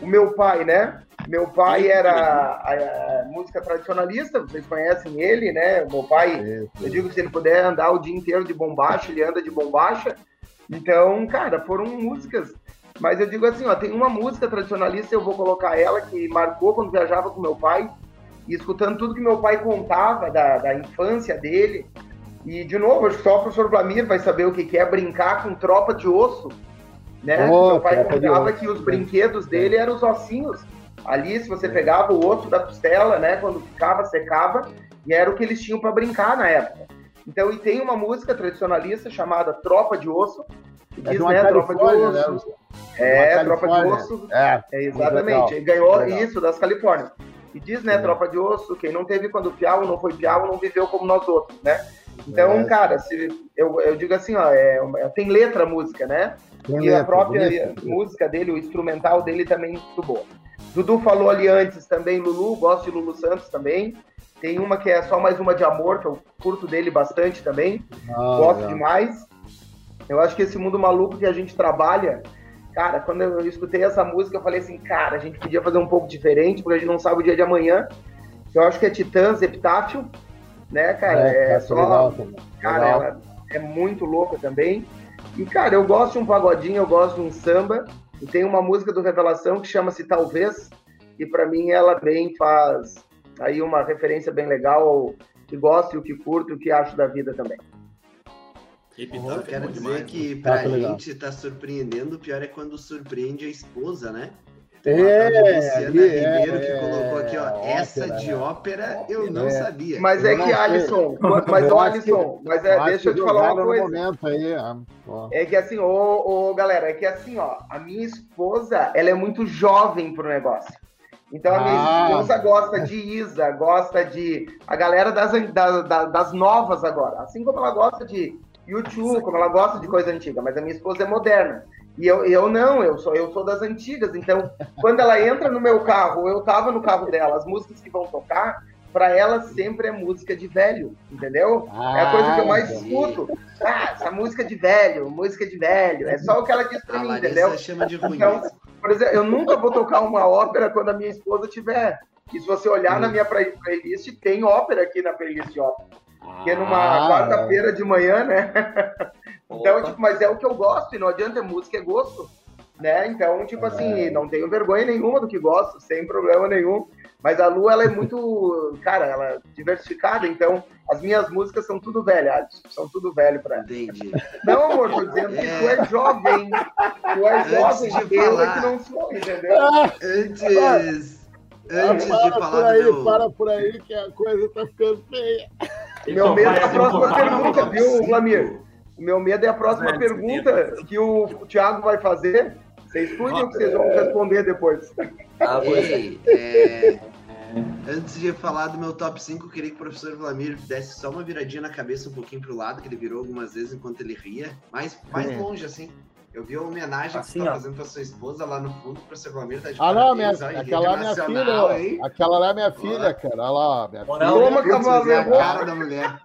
O meu pai, né? Meu pai era a música tradicionalista, vocês conhecem ele, né? O meu pai, eu digo que se ele puder andar o dia inteiro de bombacha, ele anda de bombacha. Então, cara, foram músicas. Mas eu digo assim, ó, tem uma música tradicionalista, eu vou colocar ela, que marcou quando viajava com meu pai, e escutando tudo que meu pai contava da infância dele. E, de novo, acho que só o professor Flamir vai saber o que é brincar com tropa de osso. Né? Meu pai contava que os brinquedos dele eram os ossinhos. Ali, se você pegava o osso da costela, né? Quando ficava, secava, e era o que eles tinham para brincar na época. Então, e tem uma música tradicionalista chamada Tropa de Osso, que diz, né? Tropa de Osso. Tropa de Osso. Exatamente. Ele ganhou isso das Califórnias. E diz, né? Tropa de Osso, quem não teve quando piau, não foi piau, não viveu como nós outros, né? Então, cara, eu digo assim, ó, tem letra a música, né? E a própria música dele, o instrumental dele também é muito boa. Dudu falou ali antes também, Lulu, gosto de Lulu Santos também. Tem uma que é Só Mais Uma de Amor, que eu curto dele bastante também. Gosto demais. Eu acho que esse mundo maluco que a gente trabalha... Cara, quando eu escutei essa música, eu falei assim, cara, a gente podia fazer um pouco diferente, porque a gente não sabe o dia de amanhã. Eu acho que é Titãs, Epitáfio, né, cara? É só... Legal, cara, legal. Ela é muito louca também. E, cara, eu gosto de um pagodinho, eu gosto de um samba. E tem uma música do Revelação que chama-se Talvez, e pra mim ela bem faz... Aí uma referência bem legal ao que gosto, o que curto, o que acho da vida também. Eu quero dizer que pra gente tá surpreendendo, o pior é quando surpreende a esposa, né? Luciana Ribeiro que colocou aqui, ó, essa de ópera eu não sabia. Mas é que, Alisson, mas deixa eu te falar uma coisa. É que assim, ô galera, é que assim, ó, a minha esposa, ela é muito jovem pro negócio. Então a minha esposa gosta de Isa, gosta de a galera das novas agora. Assim como ela gosta de YouTube, como ela gosta de coisa antiga, mas a minha esposa é moderna. E eu não, eu sou das antigas. Então, quando ela entra no meu carro, eu tava no carro dela, as músicas que vão tocar, pra ela sempre é música de velho, entendeu? É a coisa que eu mais escuto. Ah, essa música de velho, é só o que ela diz pra mim, entendeu? Chama de ruim. Então, por exemplo, eu nunca vou tocar uma ópera quando a minha esposa tiver. E se você olhar na minha playlist, tem ópera aqui na playlist de ópera. Que é numa quarta-feira de manhã, né? Então, tipo, mas é o que eu gosto, e não adianta, música é gosto, né? Então, tipo assim, não tenho vergonha nenhuma do que gosto, sem problema nenhum. Mas a Lu, ela é muito, cara, ela é diversificada, então as minhas músicas são tudo velhas, são tudo velho pra ela. Entendi. Não, amor, tô dizendo que tu é jovem, eu é que não sou, entendeu? Para por aí que a coisa tá ficando feia. Meu medo é a próxima pergunta, viu, Flamir? O meu medo é a próxima pergunta que o Thiago vai fazer. Vocês cuidem o que vocês vão responder depois. Antes de falar do meu top 5, eu queria que o professor Flamir desse só uma viradinha na cabeça um pouquinho pro lado, que ele virou algumas vezes enquanto ele ria. Mais longe, assim. Eu vi a homenagem assim, que você tá fazendo pra sua esposa lá no fundo, pra ser Flamir, tá de parabéns. Aquela lá é minha filha, hein? Aquela lá é minha filha, cara. Olha lá, minha filha. Como que eu a cara da mulher.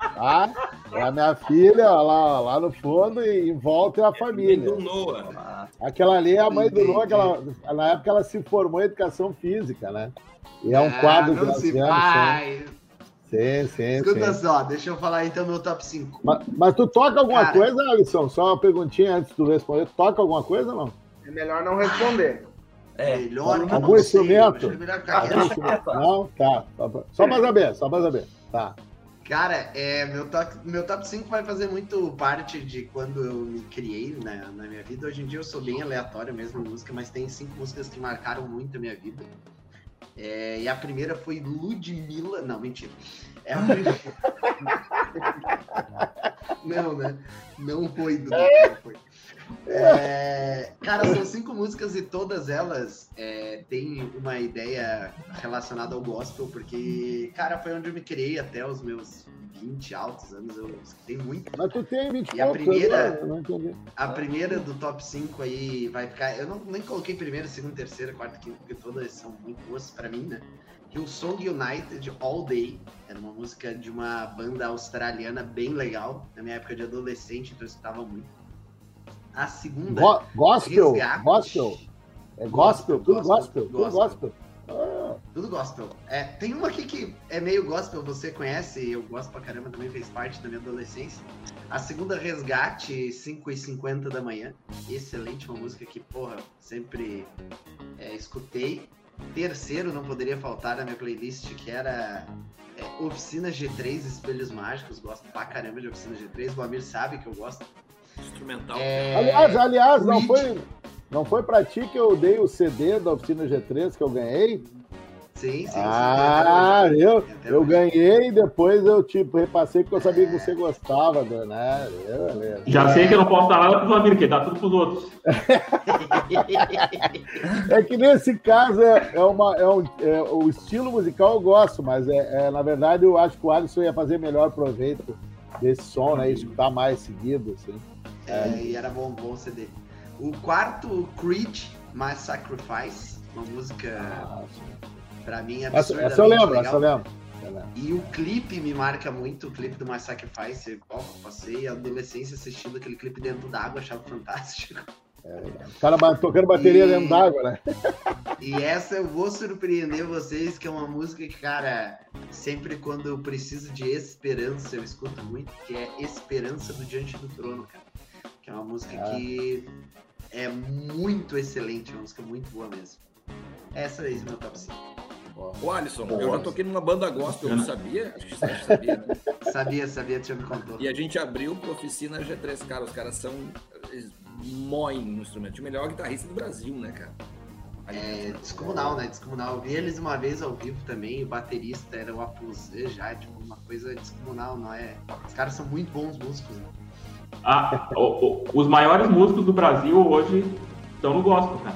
É a minha filha, lá no fundo, e em volta é a família. Do Noah. Aquela ali é a mãe do Noah, ela, na época ela se formou em educação física, né? E é um quadro gracioso. Sim. Escuta só, deixa eu falar então meu top 5. Mas tu toca alguma coisa, Alisson? Só uma perguntinha antes de tu responder. Tu toca alguma coisa ou não? É melhor não responder. Melhor não responder. Algum instrumento? Não? Tá. Só pra saber. Tá. Cara, meu top 5 vai fazer muito parte de quando eu me criei na minha vida. Hoje em dia eu sou bem aleatório mesmo em música, mas tem 5 músicas que marcaram muito a minha vida. E a primeira foi Ludmilla. Não, mentira. É a primeira. Não, né? Não foi do. Cara, são 5 músicas e todas elas têm uma ideia relacionada ao gospel, porque, cara, foi onde eu me criei até os meus 20 altos anos. Eu escutei muito. Mas tu tem 20 e a primeira, anos, a primeira do top 5 aí vai ficar. Eu nem coloquei primeira, segunda, terceira, quarta, quinta, porque todas são muito boas pra mim, né? Hillsong United All Day. Era uma música de uma banda australiana bem legal. Na minha época de adolescente, então eu escutava muito. A segunda... Gospel. Tem uma aqui que é meio gospel, você conhece, e eu gosto pra caramba, também fez parte da minha adolescência. A segunda, Resgate, 5h50 da manhã. Excelente, uma música que, porra, sempre escutei. Terceiro, não poderia faltar na minha playlist, que era... Oficina G3, Espelhos Mágicos. Gosto pra caramba de Oficina G3. O Amir sabe que eu gosto. Instrumental. Aliás, não foi pra ti que eu dei o CD da Oficina G3 que eu ganhei? Sim. Eu ganhei e depois eu repassei porque eu sabia que você gostava, né? Já sei que eu não posso dar nada pros amigos, que dá tudo pros outros. É que nesse caso o estilo musical eu gosto, mas na verdade eu acho que o Alisson ia fazer melhor proveito desse som, né? E escutar mais seguido, assim. E era bom CD. O quarto, Creed, My Sacrifice, uma música pra mim absurdamente legal. Essa eu lembro. marca, né? E o clipe me marca muito, o clipe do My Sacrifice. Passei a adolescência assistindo aquele clipe dentro d'água, achava fantástico. O cara tocando bateria dentro d'água, né? E essa eu vou surpreender vocês, que é uma música que, cara, sempre quando eu preciso de esperança, eu escuto muito, que é Esperança do Diante do Trono, cara. Que é uma música que é muito excelente, é uma música muito boa mesmo. Essa aí é meu top 5. Ô Alisson, eu já toquei numa banda gospel, eu não sabia? Acho que você sabia, né? Sabia, tinha me contado. E a gente abriu pra oficina G3, cara, os caras são... Eles moem no instrumento, o melhor guitarrista do Brasil, né, cara? É descomunal, né? Descomunal. Eu vi eles uma vez ao vivo também, o baterista era o Apulse já, tipo, uma coisa descomunal, não é? Os caras são muito bons músicos, né? Ah, os maiores músicos do Brasil hoje estão no gospel, cara.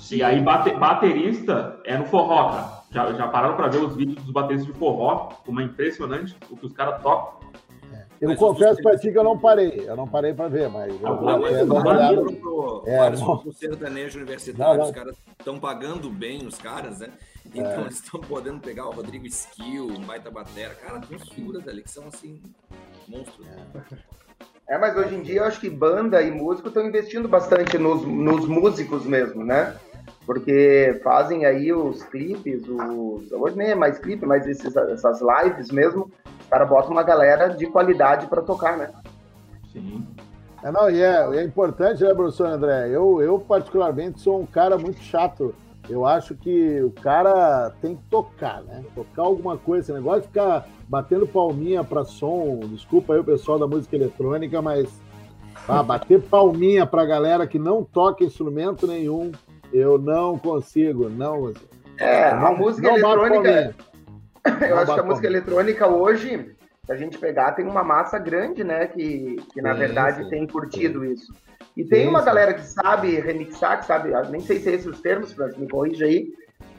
Sim. E aí baterista é no forró, cara. Já pararam pra ver os vídeos dos bateristas de forró? Como é impressionante o que os caras tocam. Eu mas confesso pra ti que eu não parei pra ver, mas... O sertanejo universitário, não. Os caras estão pagando bem, os caras, né? Então eles estão podendo pegar o Rodrigo Esquil, o Baita Batera, cara, tem umas figuras ali que são, assim, monstros. Mas hoje em dia eu acho que banda e músico estão investindo bastante nos músicos mesmo, né? Porque fazem aí os clipes, hoje nem é mais clipe, mas essas lives mesmo, os caras botam uma galera de qualidade para tocar, né? Sim. É importante, né, professor André? Eu particularmente sou um cara muito chato. Eu acho que o cara tem que tocar, né? Tocar alguma coisa, esse negócio de ficar batendo palminha para som, desculpa aí o pessoal da música eletrônica, mas bater palminha pra galera que não toca instrumento nenhum, eu não consigo, não. A música eletrônica. Eu acho que a música eletrônica hoje, se a gente pegar, tem uma massa grande, né? Que na verdade tem curtido isso. E tem uma galera que sabe remixar, que sabe, nem sei se é esses os termos, Franz, me corrija aí,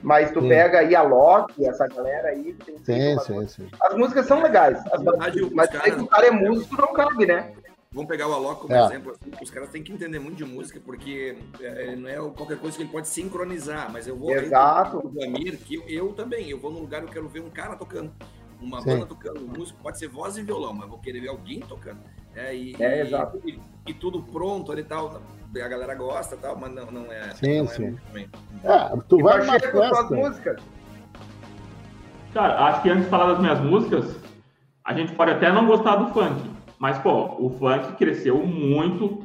mas tu pega aí a Loki, essa galera aí. Que tem as músicas são legais, mas se o cara é músico, não cabe, né? Vamos pegar o Alok como exemplo, assim, os caras têm que entender muito de música, porque não é qualquer coisa que ele pode sincronizar, mas eu vou o Flamir, que eu também, eu vou num lugar, eu quero ver um cara tocando, uma banda tocando, um músico, pode ser voz e violão, mas vou querer ver alguém tocando, exato. E tudo pronto ali e tal, a galera gosta e tal, mas não é... Sim. Tu vai numa festa. Cara, acho que antes de falar das minhas músicas, a gente pode até não gostar do funk, mas, pô, o funk cresceu muito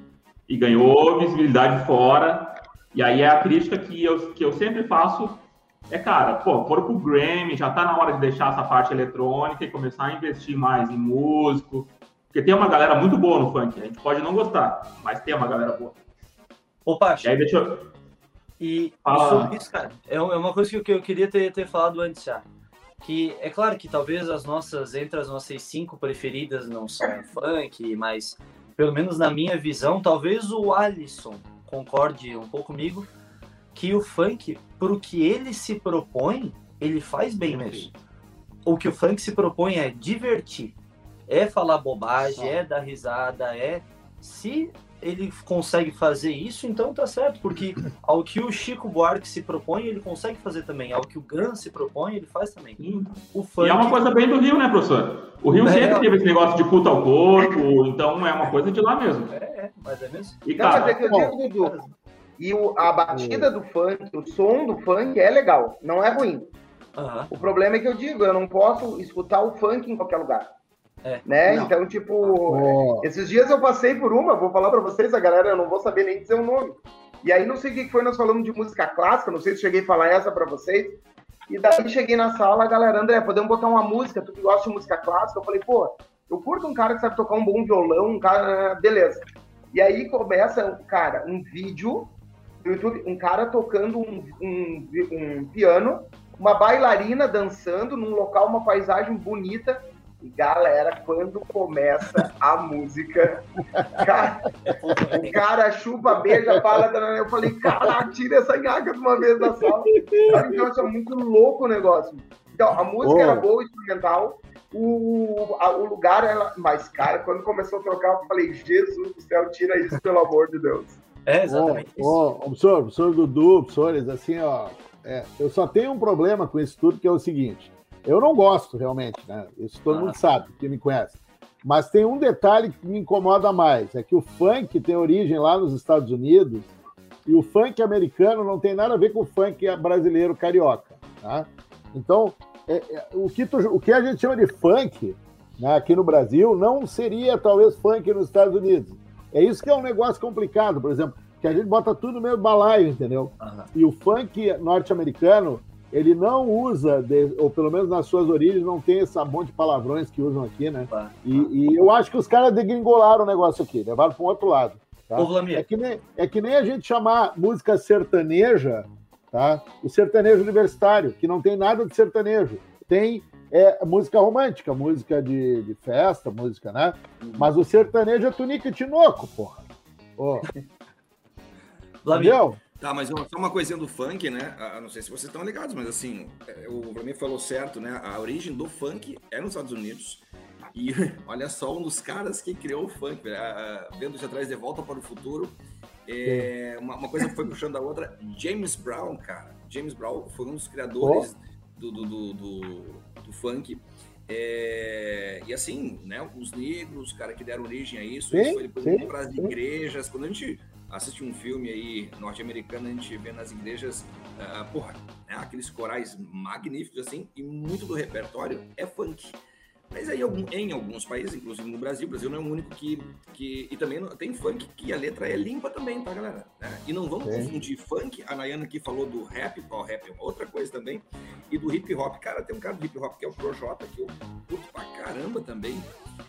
e ganhou visibilidade fora. E aí a crítica que eu sempre faço é, cara, pô, foram pro Grammy, já tá na hora de deixar essa parte eletrônica e começar a investir mais em músico. Porque tem uma galera muito boa no funk, a gente pode não gostar, mas tem uma galera boa. Opa, e aí deixa eu... Sobre isso, cara, é uma coisa que eu queria ter falado antes já. Que é claro que talvez entre as nossas 5 preferidas não são funk, mas pelo menos na minha visão, talvez o Alisson concorde um pouco comigo, que o funk, pro que ele se propõe, ele faz bem mesmo. O que o funk se propõe é divertir, é falar bobagem, é dar risada, se ele consegue fazer isso, então tá certo, porque ao que o Chico Buarque se propõe, ele consegue fazer também. Ao que o Gans se propõe, ele faz também. O funk... E é uma coisa bem do Rio, né, professor? O Rio sempre teve esse negócio de culto ao corpo, então é uma coisa de lá mesmo. Mas é mesmo. E, cara, mas é que eu digo, Dudu, e a batida do funk, o som do funk é legal, não é ruim. Uh-huh. O problema é que eu digo, eu não posso escutar o funk em qualquer lugar. Né? Então, tipo, esses dias eu passei por uma, vou falar pra vocês, a galera, eu não vou saber nem dizer o nome. E aí, não sei o que foi, nós falamos de música clássica, não sei se cheguei a falar essa pra vocês. E daí, cheguei na sala, a galera, André, podemos botar uma música, tu que gosta de música clássica? Eu falei, pô, eu curto um cara que sabe tocar um bom violão, um cara, beleza. E aí, começa, cara, um vídeo no YouTube, um cara tocando um piano, uma bailarina dançando num local, uma paisagem bonita. E galera, quando começa a música, o cara chupa, beija, fala, eu falei, caraca, tira essa gaga de uma vez da sala. Então, isso é muito louco o negócio. Então, a música era boa, instrumental, o lugar era... Mas, cara, quando começou a trocar, eu falei, Jesus do céu, tira isso, pelo amor de Deus. Exatamente isso. Professor Dudu, professores, assim, eu só tenho um problema com isso tudo, que é o seguinte... Eu não gosto, realmente, né? Isso todo mundo sabe, quem me conhece. Mas tem um detalhe que me incomoda mais, é que o funk tem origem lá nos Estados Unidos e o funk americano não tem nada a ver com o funk brasileiro carioca, tá? Então, o que a gente chama de funk, né, aqui no Brasil não seria, talvez, funk nos Estados Unidos. É isso que é um negócio complicado, por exemplo, que a gente bota tudo no meio balaio, entendeu? Uhum. E o funk norte-americano, ele não usa, ou pelo menos nas suas origens, não tem esse monte de palavrões que usam aqui, né? Uhum. E eu acho que os caras degringolaram o negócio aqui, levaram para um outro lado. Tá? É que nem a gente chamar música sertaneja, tá? O sertanejo universitário, que não tem nada de sertanejo. Tem música romântica, música de festa, música, né? Uhum. Mas o sertanejo é Tunica e Tinoco, porra. Oh. Flamir, tá, mas só uma coisinha do funk, né? Não sei se vocês estão ligados, mas assim, o Flamir falou certo, né? A origem do funk é nos Estados Unidos. E olha só, um dos caras que criou o funk, vendo de atrás de volta para o futuro, uma coisa foi puxando a outra. James Brown, cara. James Brown foi um dos criadores do funk. E assim, né? Os negros, cara, que deram origem a isso. Sim, isso foi depois para as igrejas. Quando a gente assiste um filme aí norte-americano, a gente vê nas igrejas, né, aqueles corais magníficos assim, e muito do repertório é funk. Mas aí em alguns países, inclusive no Brasil, o Brasil não é o único que e também tem funk que a letra é limpa também, tá, galera? E não vamos confundir funk, a Nayana aqui falou do rap, qual rap é uma outra coisa também, e do hip hop. Cara, tem um cara do hip hop que é o Projota, que eu curto pra caramba também,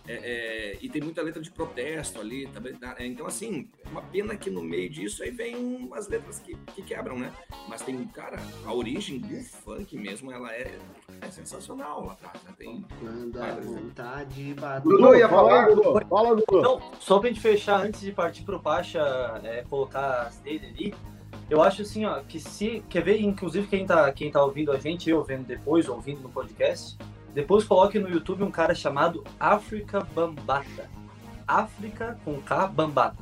e tem muita letra de protesto ali também, então assim, uma pena que no meio disso aí vem umas letras que quebram, né? Mas tem, cara, a origem do funk mesmo, ela é sensacional lá atrás, né? Tem... vontade de bater. Dudu, ia falar, Dudu. Fala, Dudu. Então, só pra gente fechar, antes de partir pro Pacha, colocar as dele ali, eu acho assim, ó, que se, quer ver, inclusive quem tá ouvindo a gente, eu vendo depois, ouvindo no podcast, depois coloque no YouTube um cara chamado África Bambata. África com K, Bambata.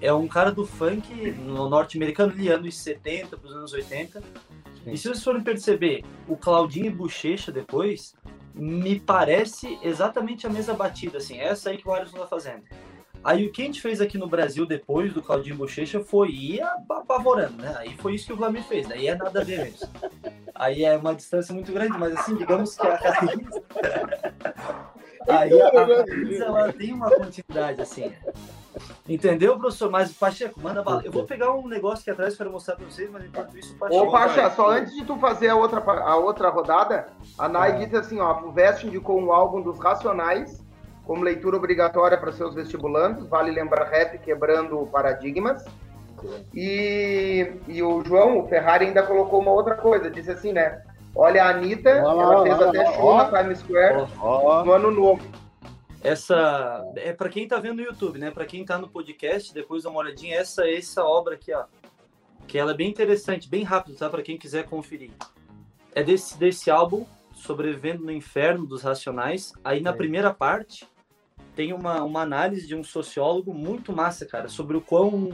É um cara do funk no norte-americano, de anos 70 pros anos 80. Sim. E se vocês forem perceber, o Claudinho e Bochecha depois... me parece exatamente a mesma batida, assim, essa aí que o Alisson tá fazendo. Aí o que a gente fez aqui no Brasil depois do Claudinho Bochecha foi ir apavorando, né? Aí foi isso que o Flamir fez, daí é nada a ver mesmo. Aí é uma distância muito grande, mas assim, digamos que a Carlinhos... aí a Carlinhos, ela tem uma continuidade, assim. Entendeu, professor? Mas, Pacheco, manda bala. Eu vou pegar um negócio aqui atrás para mostrar para vocês, mas enquanto isso, Pacheco... Ô, Pacha, só antes de tu fazer a outra rodada, a Nai diz assim, ó, a FUVEST indicou um álbum dos Racionais como leitura obrigatória para seus vestibulandos, vale lembrar rap quebrando paradigmas. E o João, o Ferrari, ainda colocou uma outra coisa, disse assim, né? Olha a Anitta, ela fez até show na Times Square no Ano Novo. Essa é para quem tá vendo no YouTube, né? Para quem tá no podcast, depois dá uma olhadinha. Essa obra aqui, ó, que ela é bem interessante, bem rápido, tá? Para quem quiser conferir. É desse álbum, Sobrevivendo no Inferno, dos Racionais. Aí na primeira parte tem uma análise de um sociólogo muito massa, cara, sobre o quão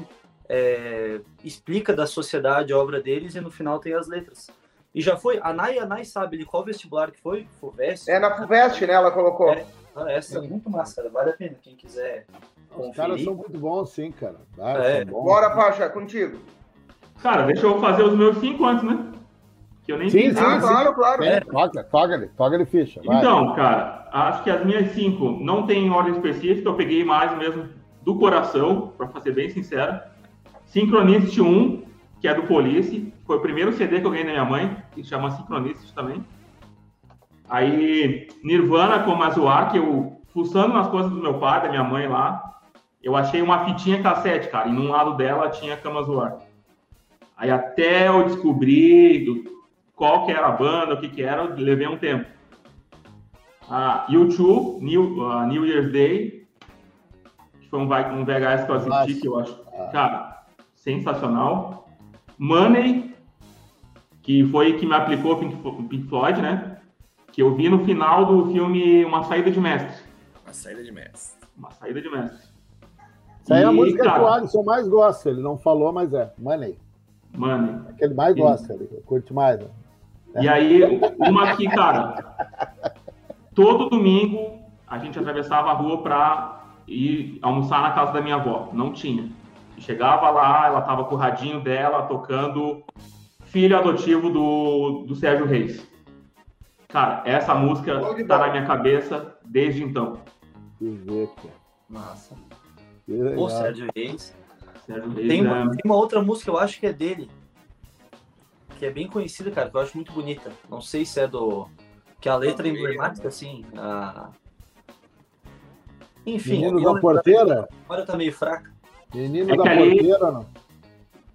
explica da sociedade a obra deles, e no final tem as letras. E já foi, a Nai sabe de qual vestibular que foi? FUVEST? É na FUVEST, né? Ela colocou. Essa é muito massa, cara. Vale a pena quem quiser conferir. Os caras são muito bons, sim, cara. Bora, Pacha, contigo. Cara, deixa eu fazer os meus 5 antes, né? Que eu nem fiz. Sim, claro. Toca-lhe ficha. Vai. Então, cara, acho que as minhas 5 não tem ordem específica. Eu peguei mais mesmo do coração, pra ser bem sincero. Sincroniste 1, que é do Police. Foi o primeiro CD que eu ganhei da minha mãe, que chama Sincroniste também. Aí, Nirvana com Mazuá, que eu, fuçando nas coisas do meu pai, da minha mãe lá, eu achei uma fitinha cassete, cara, e num lado dela tinha Kamazuá. Aí até eu descobri qual que era a banda, o que que era, eu levei um tempo. U2, New Year's Day, que foi um VHS que eu assisti, que eu acho, cara, sensacional. Money, que foi que me aplicou Pink Floyd, né? Que eu vi no final do filme Uma Saída de Mestre. Essa aí é a música, cara, que o Alisson mais gosta. Ele não falou, mas Money. Aquele mais gosta, ele curte mais. Né? E aí, uma que, cara, todo domingo a gente atravessava a rua pra ir almoçar na casa da minha avó. Não tinha. Chegava lá, ela tava com o radinho dela, tocando Filho Adotivo do Sérgio Reis. Cara, essa música tá na minha cabeça desde então. Que ver, cara. Massa. O Sérgio Reis. Sérgio Reis tem uma outra música, eu acho que é dele, que é bem conhecida, cara, que eu acho muito bonita. Não sei se é do... Que a letra é emblemática, assim. A... Enfim. Menino da Porteira? Agora tá meio fraca. Menino da Porteira, não.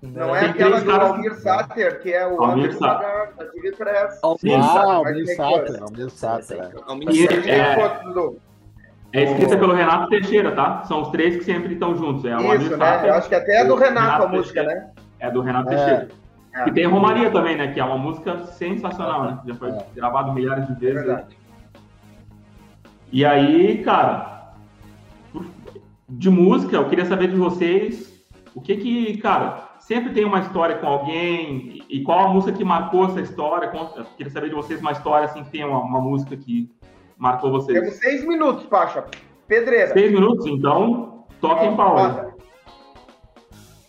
Não é aquela do Almir Sater, que é o Almir Sater da Diva Express. Almir Sater. É escrita pelo Renato Teixeira, tá? São os três que sempre estão juntos. É o Almir Sater. Acho que até é do Renato a música, né? É do Renato Teixeira. E tem Romaria também, né? Que é uma música sensacional, né? Já foi gravado milhares de vezes. Verdade. E aí, cara, de música, eu queria saber de vocês o que, cara, sempre tem uma história com alguém e qual a música que marcou essa história? Eu queria saber de vocês uma história, assim, que tem uma música que marcou vocês. Temos 6 minutos, Pacha. Pedreira. 6 minutos? Então, toquem pau aí.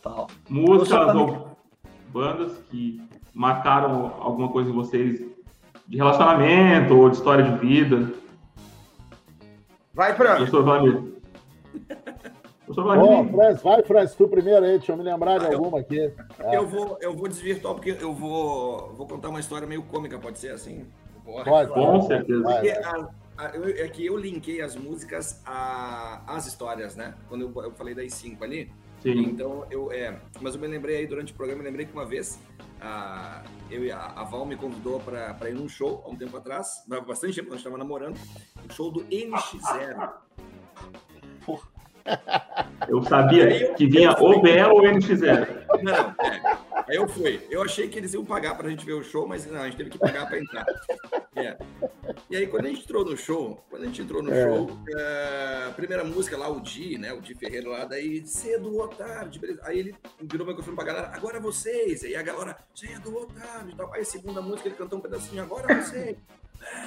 Tá. Músicas ou bandas que marcaram alguma coisa em vocês de relacionamento ou de história de vida. Vai, Fran. Eu sou o Flamir. Bom, Franz, vai, Franz, tu primeiro aí, deixa eu me lembrar de alguma aqui. Eu vou desvirtuar, porque eu vou contar uma história meio cômica, pode ser assim? Pode, com certeza. É que eu linkei as músicas às histórias, né? Quando eu falei das 5 ali. Sim. Então, mas eu me lembrei aí durante o programa, eu lembrei que uma vez eu e a Val me convidou para ir num show, há um tempo atrás, bastante tempo, nós estávamos namorando, o show do NX0. Porra. Eu sabia que vinha ou BL ou NX0. Não, aí eu fui. Eu achei que eles iam pagar pra gente ver o show, mas não, a gente teve que pagar pra entrar. E aí, quando a gente entrou no show, a primeira música lá, o Di Ferreiro lá, daí, cedo ou tarde, beleza. Aí ele virou o microfone pra galera, agora vocês. Aí a galera, cedo ou tarde, tal. Aí a segunda música, ele cantou um pedacinho, agora vocês.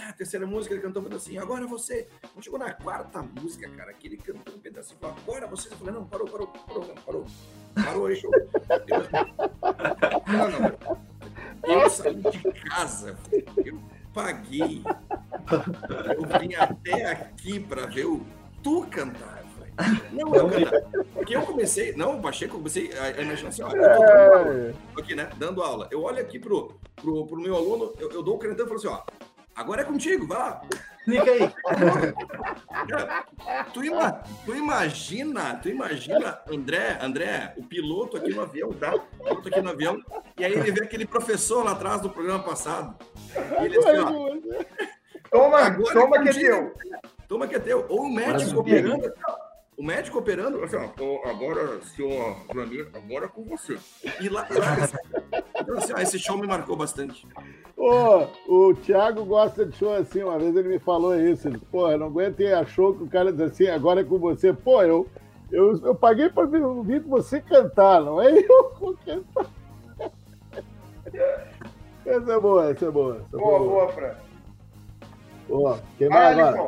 A terceira música, ele cantou um pedacinho, agora você. Quando chegou na quarta música, cara, que ele cantou um pedacinho, agora você. Eu falei, não, parou, deixou. Não. Eu saí de casa, eu paguei. Eu vim até aqui pra ver tu cantar. Não, eu cantava. Porque eu comecei, o Pacheco, comecei a imaginar assim, ó, eu tô aqui, né, dando aula. Eu olho aqui pro meu aluno, eu dou o crentão e falo assim, ó, agora é contigo, vai lá. Clica aí. Tu imagina, André, o piloto aqui no avião, tá? O piloto aqui no avião, e aí ele vê aquele professor lá atrás do programa passado. E ele assim, ó. Toma que é teu. Toma que é teu. Ou o médico operando, assim, ó, agora, senhor Flamir, agora com você. E lá, então, assim, esse show me marcou bastante. O Thiago gosta de show assim, uma vez ele me falou isso, ele disse, eu não aguentei a show que o cara diz assim, agora é com você. Eu paguei para ouvir você cantar, não é eu vou cantar. Essa é boa. Boa, Fran. Boa, quem vai agora?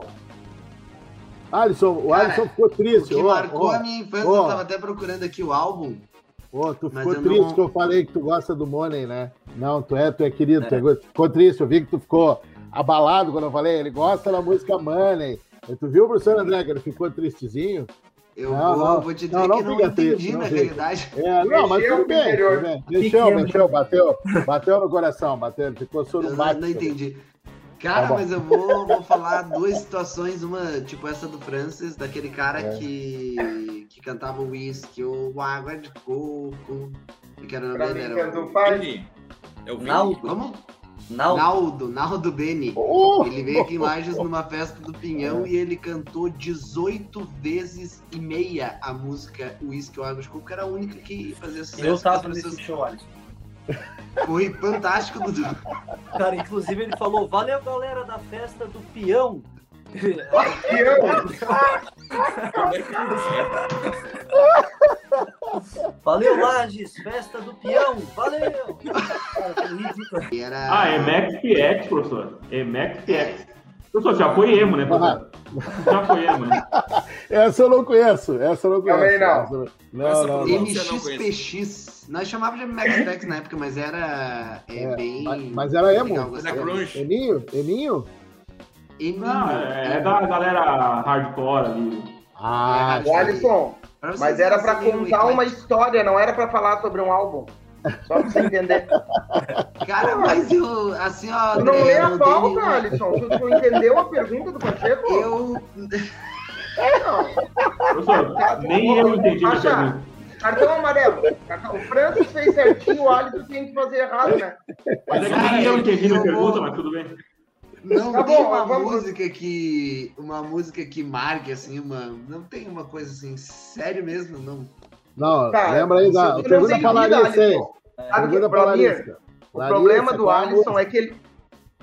Alisson, o Alisson ficou triste. O que marcou a minha infância, eu tava até procurando aqui o álbum. Tu ficou triste que eu falei que tu gosta do Money, né? Não, tu é querido, ficou triste, eu vi que tu ficou abalado quando eu falei, ele gosta da música Money. Tu viu, professor André, que ele ficou tristezinho? Eu vou te dizer que não entendi, na realidade. Não, mas tudo bem. Mexeu, bateu no coração, ele ficou sorumbado. Não entendi. Cara, mas eu vou falar 2 situações, uma, tipo essa do Francis, daquele cara que cantava o uísque, ou água de coco, que era o nome dele, era o Beni. Naldo Beni. Ele veio aqui em Lages numa festa do Pinhão e ele cantou 18 vezes e meia a música Uísque ou Água de Coco, que era a única que fazia sucesso. Eu tava nesse show, olha. Foi fantástico, Dudu. Cara, inclusive ele falou, valeu galera da festa do peão. Valeu, Lages, festa do peão, valeu! Ah, é MXPX, professor. MXPX. Professor, já foi emo, né, professor? Já foi emo, né? Essa eu não conheço, essa eu não conheço. Também não. Não. MXPX. Nós chamávamos de MXPX na época, mas era bem... Mas era emo. Legal, era grunge. Eninho? Não, é da galera hardcore ali. Ah, o Alisson, mas era pra contar uma história, não era pra falar sobre um álbum. Só pra você entender. Cara, mas eu, assim, ó... Tu não lê a pauta, Alisson. Tu não entendeu a pergunta do Pacheco? Eu... Professor, nem eu entendi a pergunta. Cartão amarelo. O Francis fez certinho, o Alisson tem que fazer errado, né? Mas é que nem eu entendi a pergunta, mas tudo bem. Não tá tem bom, uma música que marque, assim, mano. Não tem uma coisa assim, sério mesmo, não. Não, tá, lembra aí da... Pergunta pra Larissa aí. Pergunta pra Larissa. O problema do Alisson é que ele...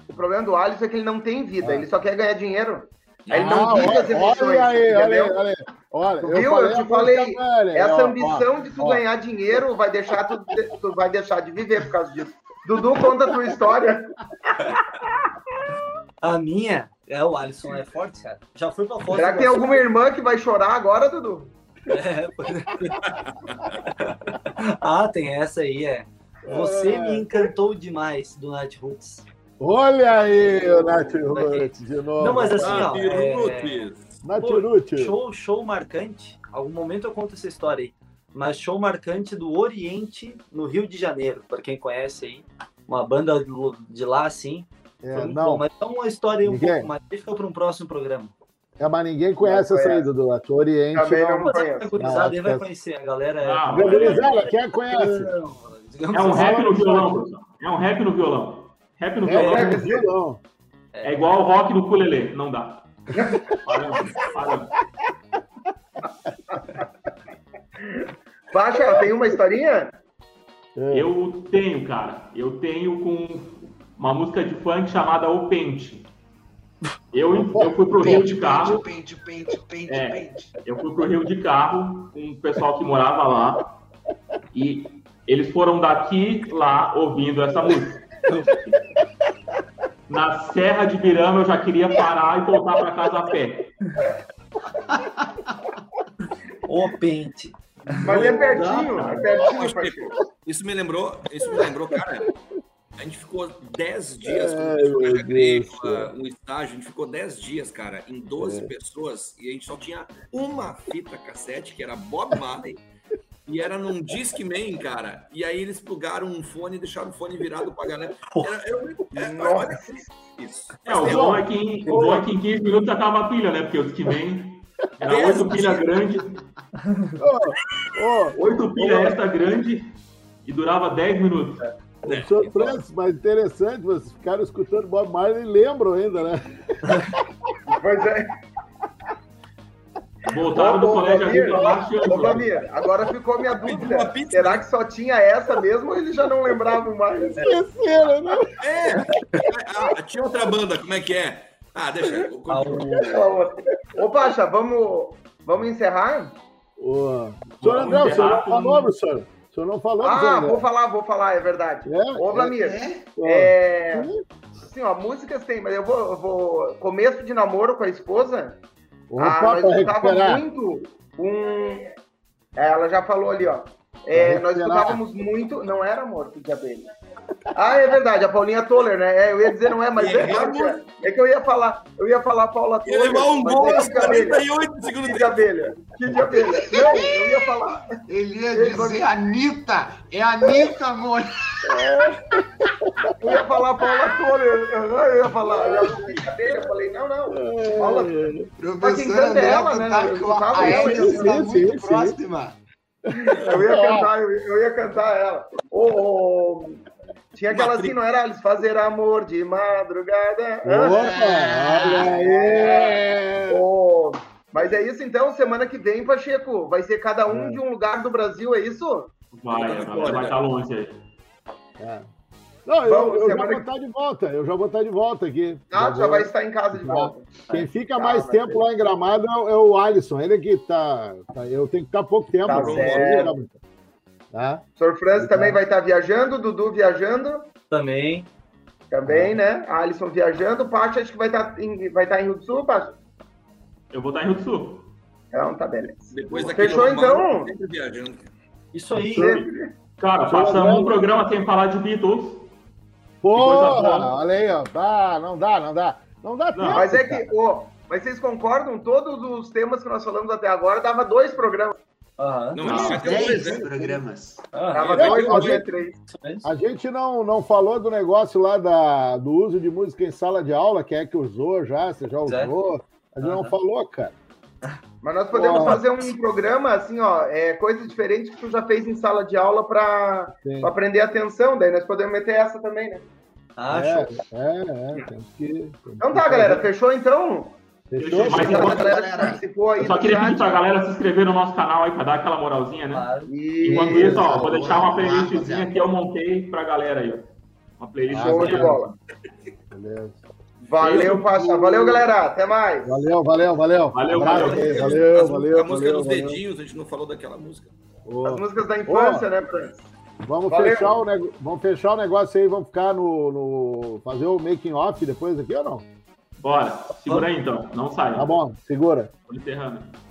O problema do Alisson é que ele não tem vida, ele só quer ganhar dinheiro. Aí ele não vive as emoções. Olha aí, olha. Tu viu? Eu te falei, essa ambição de tu ganhar dinheiro vai deixar tu vai deixar de viver por causa disso. Dudu, conta a tua história. A minha? O Alisson é forte, cara. Já fui pra fora. Será que tem alguma irmã que vai chorar agora, Dudu? Ah, tem essa aí, Você me encantou demais, do Nightroots. Olha aí, o Nightroots de novo. Não, mas assim, Nightroots. Show marcante. Algum momento eu conto essa história aí. Mas show marcante do Oriente, no Rio de Janeiro, pra quem conhece aí. Uma banda de lá, assim. Bom, mas é uma história um pouco mais. Deixa para um próximo programa. Mas ninguém conhece essa aí, Dudu. A Oriente. Ninguém vai conhecer. A galera quem conhece? É um rap no violão. É um rap no violão. Rap no violão. Rap no violão. É igual o rock no ukulele. Não dá. Paramos. Baixa, tem uma historinha? Eu tenho, cara. Eu tenho com... uma música de funk chamada O Pente. Eu fui pro Rio de carro. Eu fui pro Rio de carro com o pessoal que morava lá. E eles foram daqui lá ouvindo essa música. Na Serra de Birama eu já queria parar e voltar para casa a pé. O Pente. Mas é pertinho. Isso me lembrou, cara. A gente ficou 10 dias, um estágio, a gente ficou 10 dias, cara, em 12 pessoas, e a gente só tinha uma fita cassete, que era Bob Marley, e era num Discman, cara, e aí eles plugaram um fone e deixaram o fone virado pra galera. O bom é que em 15 minutos acaba a pilha, né, porque o Discman era 8 pilhas grandes, 8 pilhas esta grande, e durava 10 minutos, Professor Franz, mas interessante, vocês ficaram escutando Bob Marley e lembram ainda, né? Pois é. Voltaram do colégio aqui pra lá. Flamir, agora ficou minha dúvida. Será que só tinha essa mesmo ou eles já não lembravam mais? Esqueceram, né? Tinha outra banda, como é que é? Deixa eu continuar. Ô, Pacha, vamos encerrar? O senhor André, o senhor falou, professor? Tu não falou, vou falar, é verdade. Ô, Flamir, assim, ó, músicas tem, mas eu vou... Começo de namoro com a esposa, nós escutávamos muito ela já falou ali, ó. Nós escutávamos muito... Não era amor, fica bem. É verdade, a Paulinha Toller, né? Eu ia dizer não é, mas é verdade. É que eu ia falar, a Paula Toller. Ele levou um gol aos 48 segundos. Que de abelha. Não, eu ia falar. Ele ia dizer Anitta. É Anitta, amor. Eu ia falar a Paula Toller. Eu ia falar de abelha. Eu falei, não. Paula Toller. Mas quem canta é ela, né? A Elmo está muito próxima. Eu ia cantar ela. Tinha aquela assim, não era? Eles fazer amor de madrugada. Olha aí! Mas é isso então, semana que vem, Pacheco. Vai ser cada um de um lugar do Brasil, é isso? Vai estar longe aí. Não, eu já vou estar de volta. Eu já vou estar de volta aqui. Ah, já vai estar em casa de volta. Quem fica mais tempo lá em Gramado é o Alisson. Ele que está... Eu tenho que ficar pouco tempo. Tá certo. Tá? O senhor Franz também vai estar viajando, o Dudu viajando. Também, né? A Alisson viajando. O Paty acho que vai estar em Rio do Sul, Paty? Eu vou estar em Rio do Sul. Então, tá beleza. Fechou, então? Isso aí. Cara, passamos um programa sem falar de Beatles. Porra, olha aí, ó. Não dá tempo. Mas é que, ó, mas vocês concordam? Todos os temas que nós falamos até agora dava 2 programas. Uhum. Não, até 10 programas. Dava 2 ou 3. A gente não falou do negócio lá do uso de música em sala de aula, que é que usou já, você já usou. A gente não falou, cara. Mas nós podemos fazer um programa assim, ó, coisas diferentes que tu já fez em sala de aula pra aprender atenção, daí nós podemos meter essa também, né? Acho. Então tá, galera, fechou então? Fechou? Mas, então, galera, só queria pedir pra galera se inscrever no nosso canal aí pra dar aquela moralzinha, né? Claro. Enquanto isso, ó, vou deixar uma playlistzinha que eu montei pra galera aí, ó. Uma playlist. Show de bola. Beleza. Valeu, Pacha. Valeu, galera. Até mais. Valeu. Valeu. A música dos dedinhos, a gente não falou daquela música. As músicas da infância, né, Franz? Vamos fechar o negócio aí, vamos ficar no fazer o making off depois aqui ou não? Bora. Segura aí, então. Não sai. Tá bom, segura. Tô encerrando.